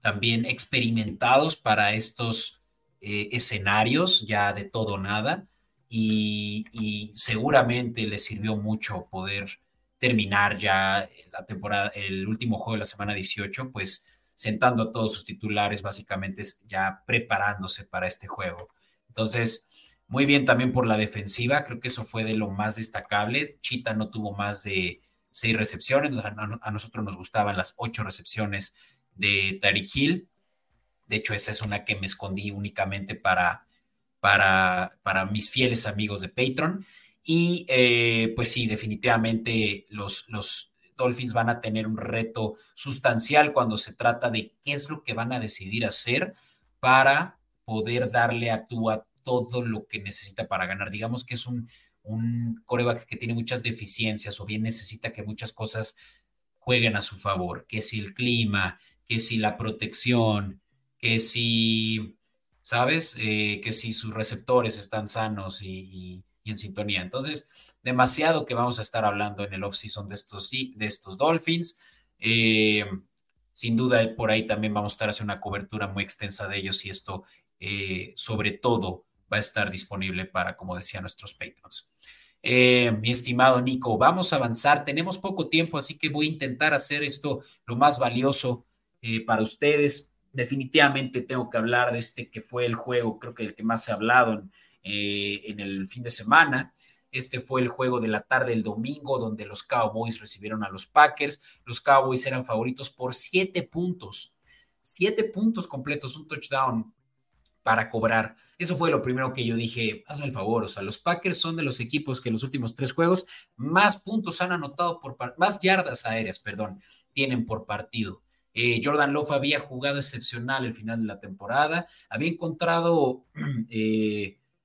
también experimentados para estos escenarios, ya de todo o nada, y seguramente les sirvió mucho poder terminar ya la temporada, el último juego de la semana 18, pues sentando a todos sus titulares, básicamente ya preparándose para este juego. Entonces, muy bien también por la defensiva, creo que eso fue de lo más destacable. Chita no tuvo más de 6 recepciones, a nosotros nos gustaban las 8 recepciones de Tyreek Hill. De hecho, esa es una que me escondí únicamente para mis fieles amigos de Patreon. Y pues sí, definitivamente los Dolphins van a tener un reto sustancial cuando se trata de qué es lo que van a decidir hacer para poder darle a Tua todo lo que necesita para ganar. Digamos que es un quarterback que tiene muchas deficiencias, o bien necesita que muchas cosas jueguen a su favor, que si el clima, que si la protección, que si, ¿sabes? Que si sus receptores están sanos y en sintonía. Entonces, demasiado que vamos a estar hablando en el off-season de estos Dolphins. Sin duda, por ahí también vamos a estar haciendo una cobertura muy extensa de ellos, y esto, sobre todo, va a estar disponible para, como decía, nuestros Patreons. Mi estimado Nico, vamos a avanzar. Tenemos poco tiempo, así que voy a intentar hacer esto lo más valioso para ustedes. Definitivamente tengo que hablar de este que fue el juego, creo que el que más se ha hablado en el fin de semana. Este fue el juego de la tarde del domingo, donde los Cowboys recibieron a los Packers. Los Cowboys eran favoritos por 7 puntos. 7 puntos completos, un touchdown para cobrar. Eso fue lo primero que yo dije, hazme el favor, o sea, los Packers son de los equipos que en los últimos 3 juegos más puntos han anotado, más yardas aéreas, tienen por partido. Jordan Love había jugado excepcional el final de la temporada, había encontrado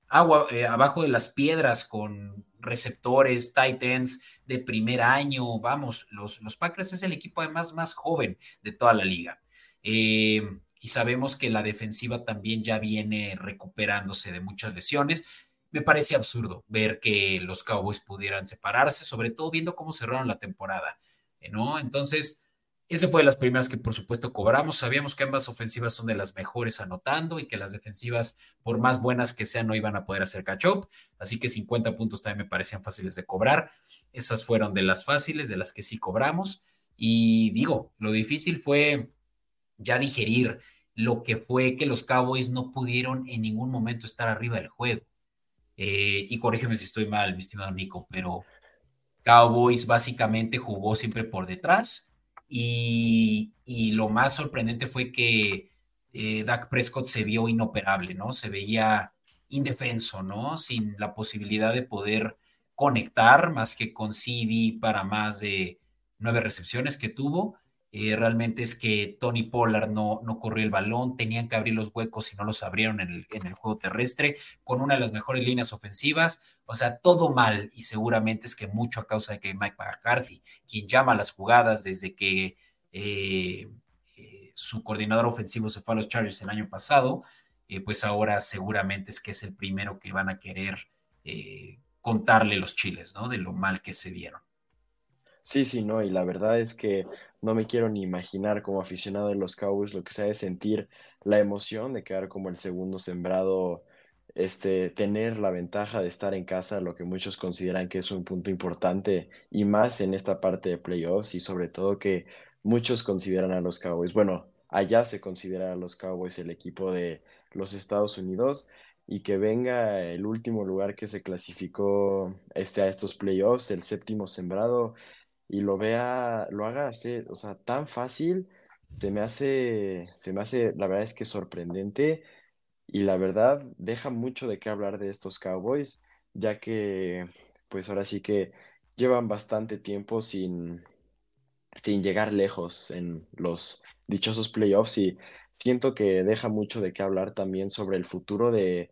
agua abajo de las piedras con receptores, tight ends de primer año. Vamos, los Packers es el equipo además más joven de toda la liga. Y sabemos que la defensiva también ya viene recuperándose de muchas lesiones. Me parece absurdo ver que los Cowboys pudieran separarse, sobre todo viendo cómo cerraron la temporada, ¿no? Entonces, esa fue de las primeras que, por supuesto, cobramos. Sabíamos que ambas ofensivas son de las mejores anotando y que las defensivas, por más buenas que sean, no iban a poder hacer catch-up. Así que 50 puntos también me parecían fáciles de cobrar. Esas fueron de las fáciles, de las que sí cobramos. Y digo, lo difícil fue ya digerir lo que fue que los Cowboys no pudieron en ningún momento estar arriba del juego. Y corrígeme si estoy mal, mi estimado Nico, pero Cowboys básicamente jugó siempre por detrás, y lo más sorprendente fue que Dak Prescott se vio inoperable, ¿no? Se veía indefenso, ¿no? Sin la posibilidad de poder conectar más que con CD para más de 9 recepciones que tuvo. Realmente es que Tony Pollard no corrió el balón, tenían que abrir los huecos y no los abrieron en el juego terrestre, con una de las mejores líneas ofensivas, o sea, todo mal, y seguramente es que mucho a causa de que Mike McCarthy, quien llama las jugadas desde que su coordinador ofensivo se fue a los Chargers el año pasado, pues ahora seguramente es que es el primero que van a querer contarle los chiles, ¿no? De lo mal que se vieron. Sí, no, y la verdad es que no me quiero ni imaginar como aficionado de los Cowboys lo que sea de sentir la emoción de quedar como el segundo sembrado, tener la ventaja de estar en casa, lo que muchos consideran que es un punto importante, y más en esta parte de playoffs, y sobre todo que muchos consideran a los Cowboys, bueno, allá se considera a los Cowboys el equipo de los Estados Unidos, y que venga el último lugar que se clasificó a estos playoffs, el séptimo sembrado, y lo haga hacer, o sea, tan fácil, se me hace, la verdad es que sorprendente, y la verdad deja mucho de qué hablar de estos Cowboys, ya que, pues ahora sí que llevan bastante tiempo sin llegar lejos en los dichosos playoffs, y siento que deja mucho de qué hablar también sobre el futuro de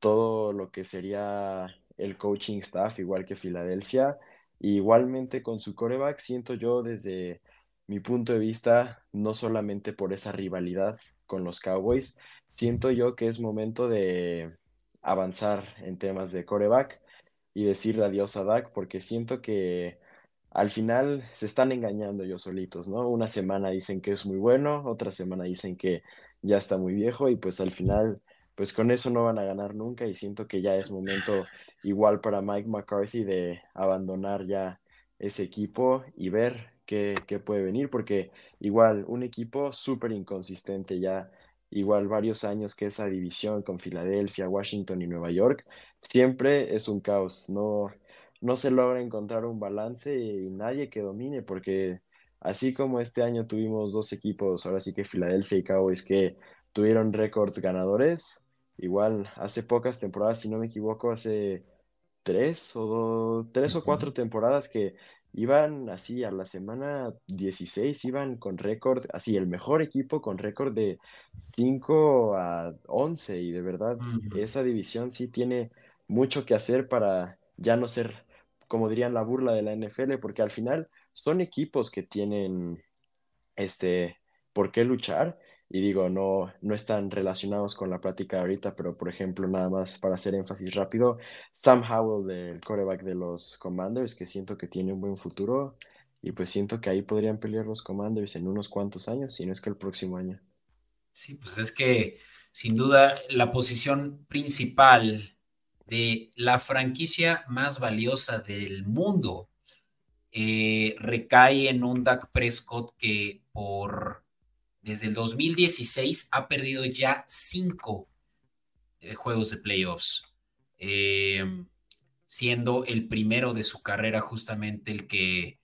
todo lo que sería el coaching staff, igual que Filadelfia, igualmente con su quarterback. Siento yo, desde mi punto de vista, no solamente por esa rivalidad con los Cowboys, siento yo que es momento de avanzar en temas de quarterback y decirle adiós a Dak, porque siento que al final se están engañando ellos solitos, ¿no? Una semana dicen que es muy bueno, otra semana dicen que ya está muy viejo, y pues al final, pues con eso no van a ganar nunca, y siento que ya es momento igual para Mike McCarthy de abandonar ya ese equipo y ver qué puede venir, porque igual un equipo súper inconsistente ya, igual varios años que esa división con Filadelfia, Washington y Nueva York, siempre es un caos, no se logra encontrar un balance y nadie que domine, porque así como este año tuvimos dos equipos, ahora sí que Filadelfia y Cowboys, que tuvieron récords ganadores, igual hace pocas temporadas, si no me equivoco, hace 3 o 4 temporadas que iban así a la semana 16, iban con récord, así el mejor equipo con récord de 5-11, y de verdad esa división sí tiene mucho que hacer para ya no ser, como dirían, la burla de la NFL, porque al final son equipos que tienen por qué luchar. Y digo, no están relacionados con la plática ahorita, pero por ejemplo, nada más para hacer énfasis rápido, Sam Howell, del quarterback de los Commanders, que siento que tiene un buen futuro, y pues siento que ahí podrían pelear los Commanders en unos cuantos años, si no es que el próximo año. Sí, pues es que sin duda la posición principal de la franquicia más valiosa del mundo recae en un Dak Prescott que desde el 2016 ha perdido ya 5 juegos de playoffs, siendo el primero de su carrera justamente el que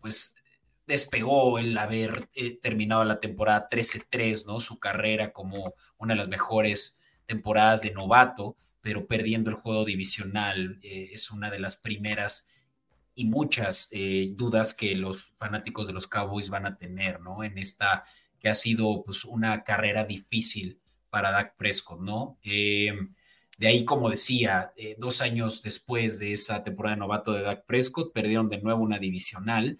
pues despegó el haber terminado la temporada 13-3, ¿no? Su carrera como una de las mejores temporadas de novato, pero perdiendo el juego divisional es una de las primeras y muchas dudas que los fanáticos de los Cowboys van a tener, ¿no? En esta que ha sido, pues, una carrera difícil para Dak Prescott, ¿no? De ahí, como decía, 2 años después de esa temporada de novato de Dak Prescott, perdieron de nuevo una divisional,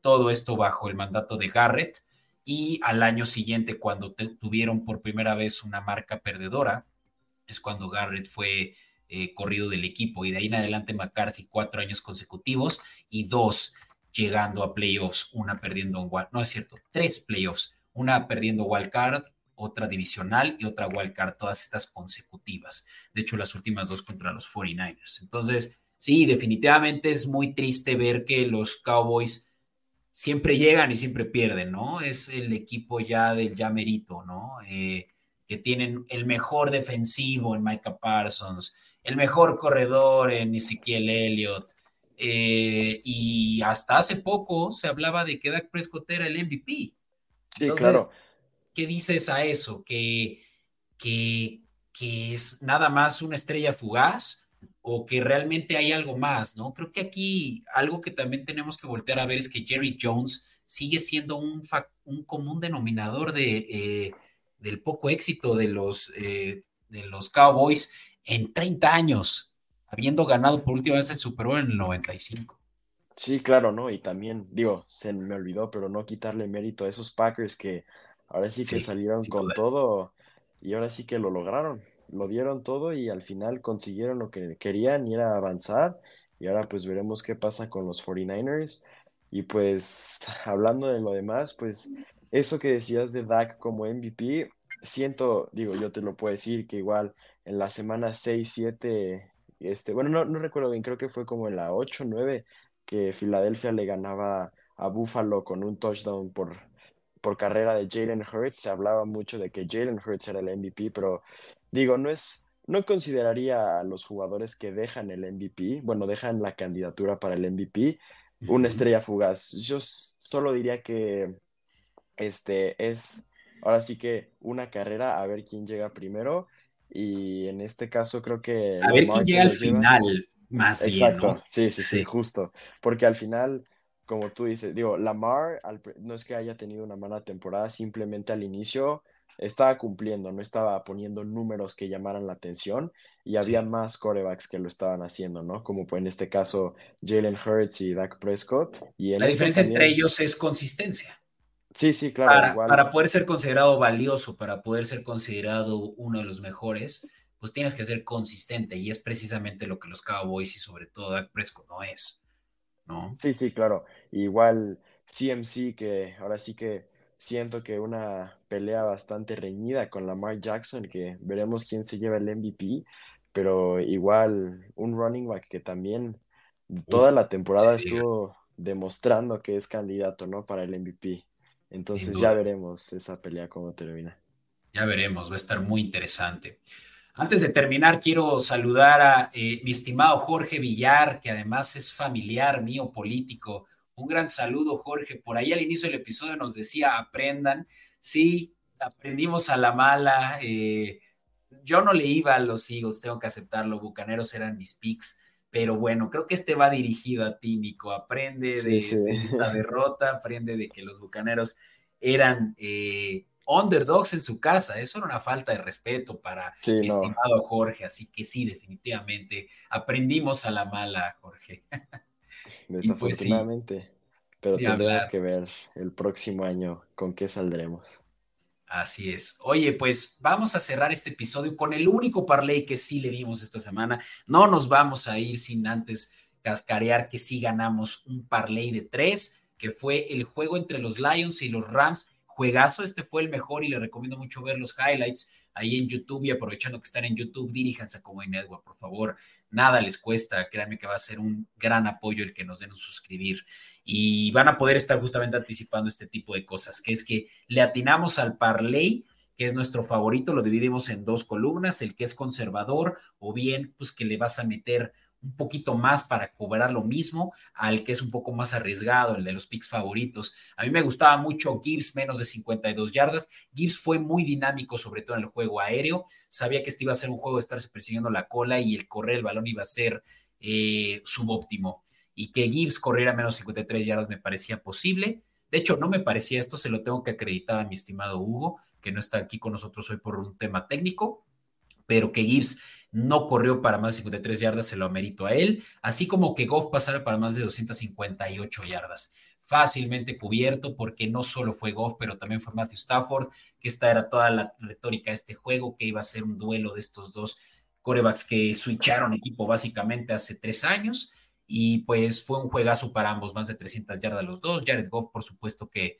todo esto bajo el mandato de Garrett, y al año siguiente, cuando tuvieron por primera vez una marca perdedora, es cuando Garrett fue corrido del equipo, y de ahí en adelante McCarthy 4 años consecutivos y 2 llegando a playoffs, una perdiendo un wild, no es cierto, 3 playoffs, una perdiendo wild card, otra divisional y otra wild card, todas estas consecutivas, de hecho las últimas 2 contra los 49ers. Entonces sí, definitivamente es muy triste ver que los Cowboys siempre llegan y siempre pierden, ¿no? Es el equipo ya del ya merito, ¿no? Que tienen el mejor defensivo en Micah Parsons, el mejor corredor en Ezekiel Elliott, y hasta hace poco se hablaba de que Dak Prescott era el MVP. Sí, entonces, claro. ¿Qué dices a eso? ¿Que es nada más una estrella fugaz o que realmente hay algo más, ¿no? Creo que aquí algo que también tenemos que voltear a ver es que Jerry Jones sigue siendo un común denominador del poco éxito de los Cowboys en 30 años, habiendo ganado por última vez el Super Bowl en el 95. Sí, claro, ¿no? Y también, digo, se me olvidó, pero no quitarle mérito a esos Packers que ahora sí que salieron con todo y ahora sí que lo lograron. Lo dieron todo y al final consiguieron lo que querían y era avanzar. Y ahora pues veremos qué pasa con los 49ers. Y pues hablando de lo demás, pues eso que decías de Dak como MVP, siento, digo, yo te lo puedo decir que igual en la semana 6, 7, bueno, no recuerdo bien, creo que fue como en la 8, 9, que Filadelfia le ganaba a Buffalo con un touchdown por carrera de Jaden Hurts. Se hablaba mucho de que Jaden Hurts era el MVP, pero digo, no consideraría a los jugadores que dejan el MVP, bueno, dejan la candidatura para el MVP, una estrella fugaz. Yo solo diría que es ahora sí que una carrera a ver quién llega primero, y en este caso creo que... A ver quién llega al final, más bien, ¿no? Exacto, sí, justo, porque al final... Como tú dices, digo, Lamar no es que haya tenido una mala temporada, simplemente al inicio estaba cumpliendo, no estaba poniendo números que llamaran la atención y había más quarterbacks que lo estaban haciendo, ¿no? Como en este caso Jalen Hurts y Dak Prescott. Y la diferencia también... entre ellos es consistencia. Sí, claro. Para poder ser considerado valioso, para poder ser considerado uno de los mejores, pues tienes que ser consistente y es precisamente lo que los Cowboys y sobre todo Dak Prescott no es. ¿No? Sí, claro. Igual CMC, que ahora sí que siento que una pelea bastante reñida con Lamar Jackson, que veremos quién se lleva el MVP, pero igual un running back que también toda la temporada estuvo demostrando que es candidato, ¿no? Para el MVP. Entonces ya veremos esa pelea cómo termina. Ya veremos, va a estar muy interesante. Antes de terminar, quiero saludar a mi estimado Jorge Villar, que además es familiar mío político. Un gran saludo, Jorge. Por ahí al inicio del episodio nos decía, aprendan. Sí, aprendimos a la mala. Yo no le iba a los Eagles, tengo que aceptarlo. Bucaneros eran mis picks. Pero bueno, creo que este va dirigido a ti, Nico. Aprende de esta derrota, aprende de que los Bucaneros eran... underdogs en su casa, eso era una falta de respeto para mi estimado Jorge, así que sí, definitivamente aprendimos a la mala, Jorge. Desafortunadamente, pues, pero tendremos que ver el próximo año con qué saldremos. Así es. Oye, pues vamos a cerrar este episodio con el único parlay que sí le dimos esta semana. No nos vamos a ir sin antes cascarear que sí ganamos un parlay de 3, que fue el juego entre los Lions y los Rams. Juegazo, este fue el mejor y le recomiendo mucho ver los highlights ahí en YouTube y aprovechando que están en YouTube, diríjanse a Comodín Network, por favor, nada les cuesta, créanme que va a ser un gran apoyo el que nos den un suscribir y van a poder estar justamente anticipando este tipo de cosas, que es que le atinamos al parlay, que es nuestro favorito, lo dividimos en 2 columnas, el que es conservador o bien pues que le vas a meter un poquito más para cobrar lo mismo al que es un poco más arriesgado, el de los picks favoritos. A mí me gustaba mucho Gibbs, menos de 52 yardas. Gibbs fue muy dinámico, sobre todo en el juego aéreo. Sabía que este iba a ser un juego de estarse persiguiendo la cola y el correr el balón iba a ser subóptimo. Y que Gibbs corriera menos 53 yardas me parecía posible. De hecho, no me parecía, esto se lo tengo que acreditar a mi estimado Hugo, que no está aquí con nosotros hoy por un tema técnico, pero que Gibbs no corrió para más de 53 yardas, se lo amerito a él, así como que Goff pasara para más de 258 yardas. Fácilmente cubierto, porque no solo fue Goff, pero también fue Matthew Stafford, que esta era toda la retórica de este juego, que iba a ser un duelo de estos dos quarterbacks que switcharon equipo básicamente hace 3 años, y pues fue un juegazo para ambos, más de 300 yardas los dos. Jared Goff, por supuesto que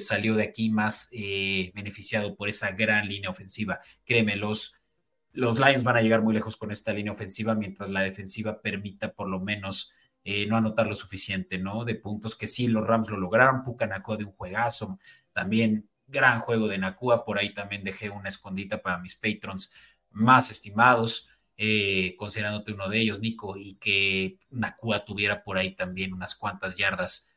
salió de aquí más beneficiado por esa gran línea ofensiva. Créeme, los Lions van a llegar muy lejos con esta línea ofensiva mientras la defensiva permita por lo menos no anotar lo suficiente, ¿no? De puntos que sí, los Rams lo lograron. Puka Nakua de un juegazo. También gran juego de Nakua. Por ahí también dejé una escondita para mis patrons más estimados, considerándote uno de ellos, Nico, y que Nakua tuviera por ahí también unas cuantas yardas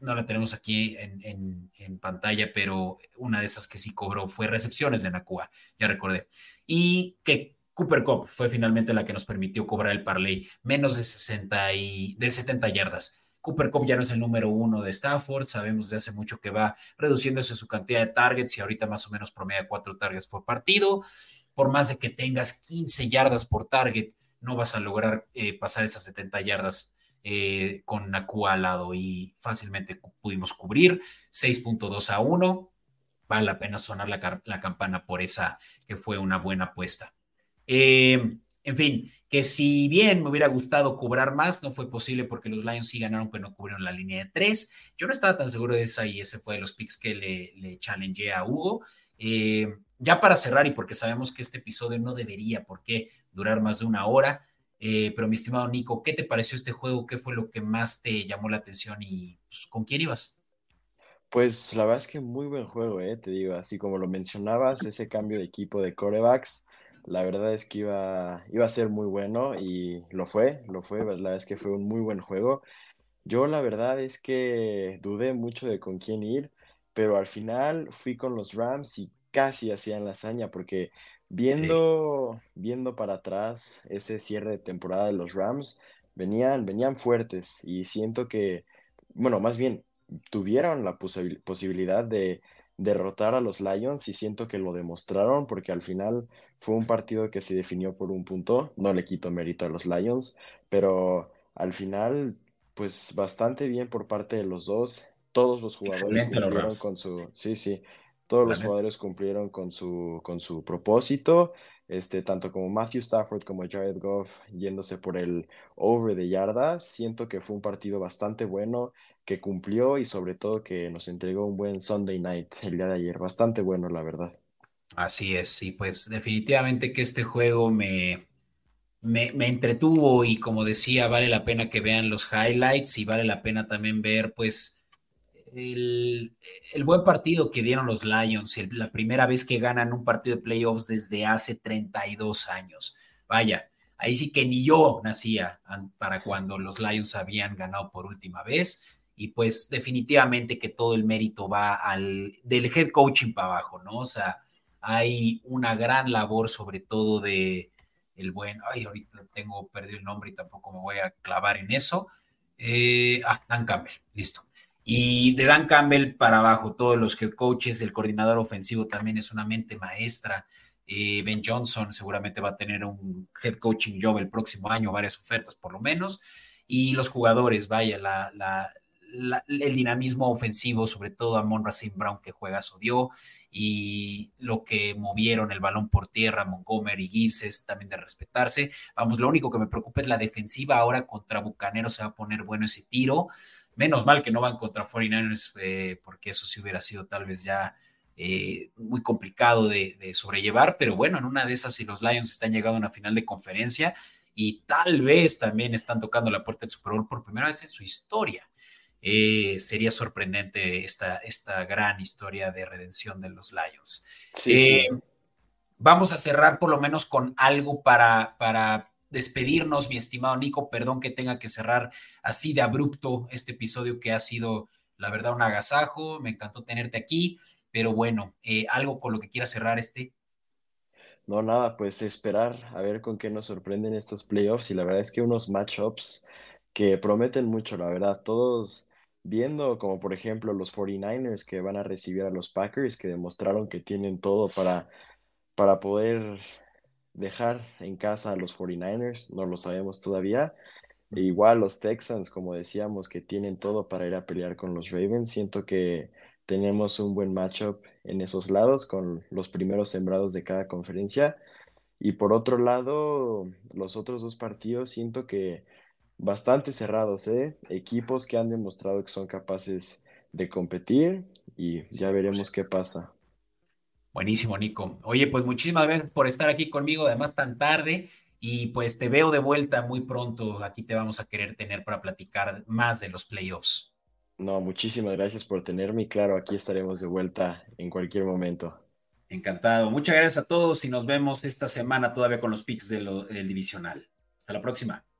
no la tenemos aquí en pantalla, pero una de esas que sí cobró fue recepciones de Nakua, ya recordé. Y que Cooper Kupp fue finalmente la que nos permitió cobrar el parlay, menos de 70 yardas. Cooper Kupp ya no es el número 1 de Stafford, sabemos desde hace mucho que va reduciéndose su cantidad de targets y ahorita más o menos promedia 4 targets por partido. Por más de que tengas 15 yardas por target, no vas a lograr pasar esas 70 yardas con Nakua al lado, y fácilmente pudimos cubrir 6.2-1. Vale la pena sonar la campana por esa, que fue una buena apuesta. En fin, que si bien me hubiera gustado cobrar más, no fue posible porque los Lions sí ganaron, pero no cubrieron la línea de 3. Yo no estaba tan seguro de esa y ese fue de los picks que le challengeé a Hugo. Ya para cerrar, y porque sabemos que este episodio no debería por qué durar más de una hora, pero mi estimado Nico, ¿qué te pareció este juego? ¿Qué fue lo que más te llamó la atención y pues, con quién ibas? Pues la verdad es que muy buen juego, te digo, así como lo mencionabas, ese cambio de equipo de quarterbacks, la verdad es que iba a ser muy bueno y lo fue, la verdad es que fue un muy buen juego. Yo la verdad es que dudé mucho de con quién ir, pero al final fui con los Rams y casi hacían la hazaña porque... Viendo para atrás ese cierre de temporada de los Rams, venían fuertes y siento que, bueno, más bien, tuvieron la posibilidad de derrotar a los Lions y siento que lo demostraron porque al final fue un partido que se definió por un punto. No le quito mérito a los Lions, pero al final, pues bastante bien por parte de los dos. Todos los jugadores cumplieron con su... Sí. Todos los jugadores cumplieron con su propósito, tanto como Matthew Stafford como Jared Goff yéndose por el over de yardas. Siento que fue un partido bastante bueno, que cumplió y sobre todo que nos entregó un buen Sunday Night el día de ayer. Bastante bueno, la verdad. Así es, y pues definitivamente que este juego me entretuvo y como decía, vale la pena que vean los highlights y vale la pena también ver pues... El buen partido que dieron los Lions, la primera vez que ganan un partido de playoffs desde hace 32 años. Vaya, ahí sí que ni yo nacía para cuando los Lions habían ganado por última vez y pues definitivamente que todo el mérito va del head coaching para abajo, ¿no? O sea, hay una gran labor sobre todo de el buen, ahorita perdí el nombre y tampoco me voy a clavar en eso. Dan Campbell, listo. Y de Dan Campbell para abajo, todos los head coaches, el coordinador ofensivo también es una mente maestra. Ben Johnson seguramente va a tener un head coaching job el próximo año, varias ofertas por lo menos. Y los jugadores, vaya, el dinamismo ofensivo, sobre todo Amon-Ra Saint Brown, que juegazo dio, y lo que movieron el balón por tierra, Montgomery y Gibbs, es también de respetarse. Vamos, lo único que me preocupa es la defensiva. Ahora contra Bucaneros se va a poner bueno ese tiro. Menos mal que no van contra 49ers, porque eso sí hubiera sido tal vez ya muy complicado de sobrellevar, pero bueno, en una de esas si los Lions están llegando a una final de conferencia y tal vez también están tocando la puerta del Super Bowl por primera vez en su historia. Sería sorprendente esta gran historia de redención de los Lions. Sí. Vamos a cerrar por lo menos con algo para despedirnos, mi estimado Nico. Perdón que tenga que cerrar así de abrupto este episodio que ha sido, la verdad, un agasajo. Me encantó tenerte aquí, pero bueno, algo con lo que quieras cerrar este. No, nada, pues esperar a ver con qué nos sorprenden estos playoffs y la verdad es que unos matchups que prometen mucho, la verdad. Todos viendo como por ejemplo los 49ers que van a recibir a los Packers, que demostraron que tienen todo para poder... dejar en casa a los 49ers, no lo sabemos todavía. E igual los Texans, como decíamos, que tienen todo para ir a pelear con los Ravens. Siento que tenemos un buen matchup en esos lados con los primeros sembrados de cada conferencia. Y por otro lado, los otros dos partidos siento que bastante cerrados, equipos que han demostrado que son capaces de competir y ya veremos qué pasa. Buenísimo, Nico. Oye, pues muchísimas gracias por estar aquí conmigo, además tan tarde, y pues te veo de vuelta muy pronto. Aquí te vamos a querer tener para platicar más de los playoffs. No, muchísimas gracias por tenerme y claro, aquí estaremos de vuelta en cualquier momento. Encantado. Muchas gracias a todos y nos vemos esta semana todavía con los picks del divisional. Hasta la próxima.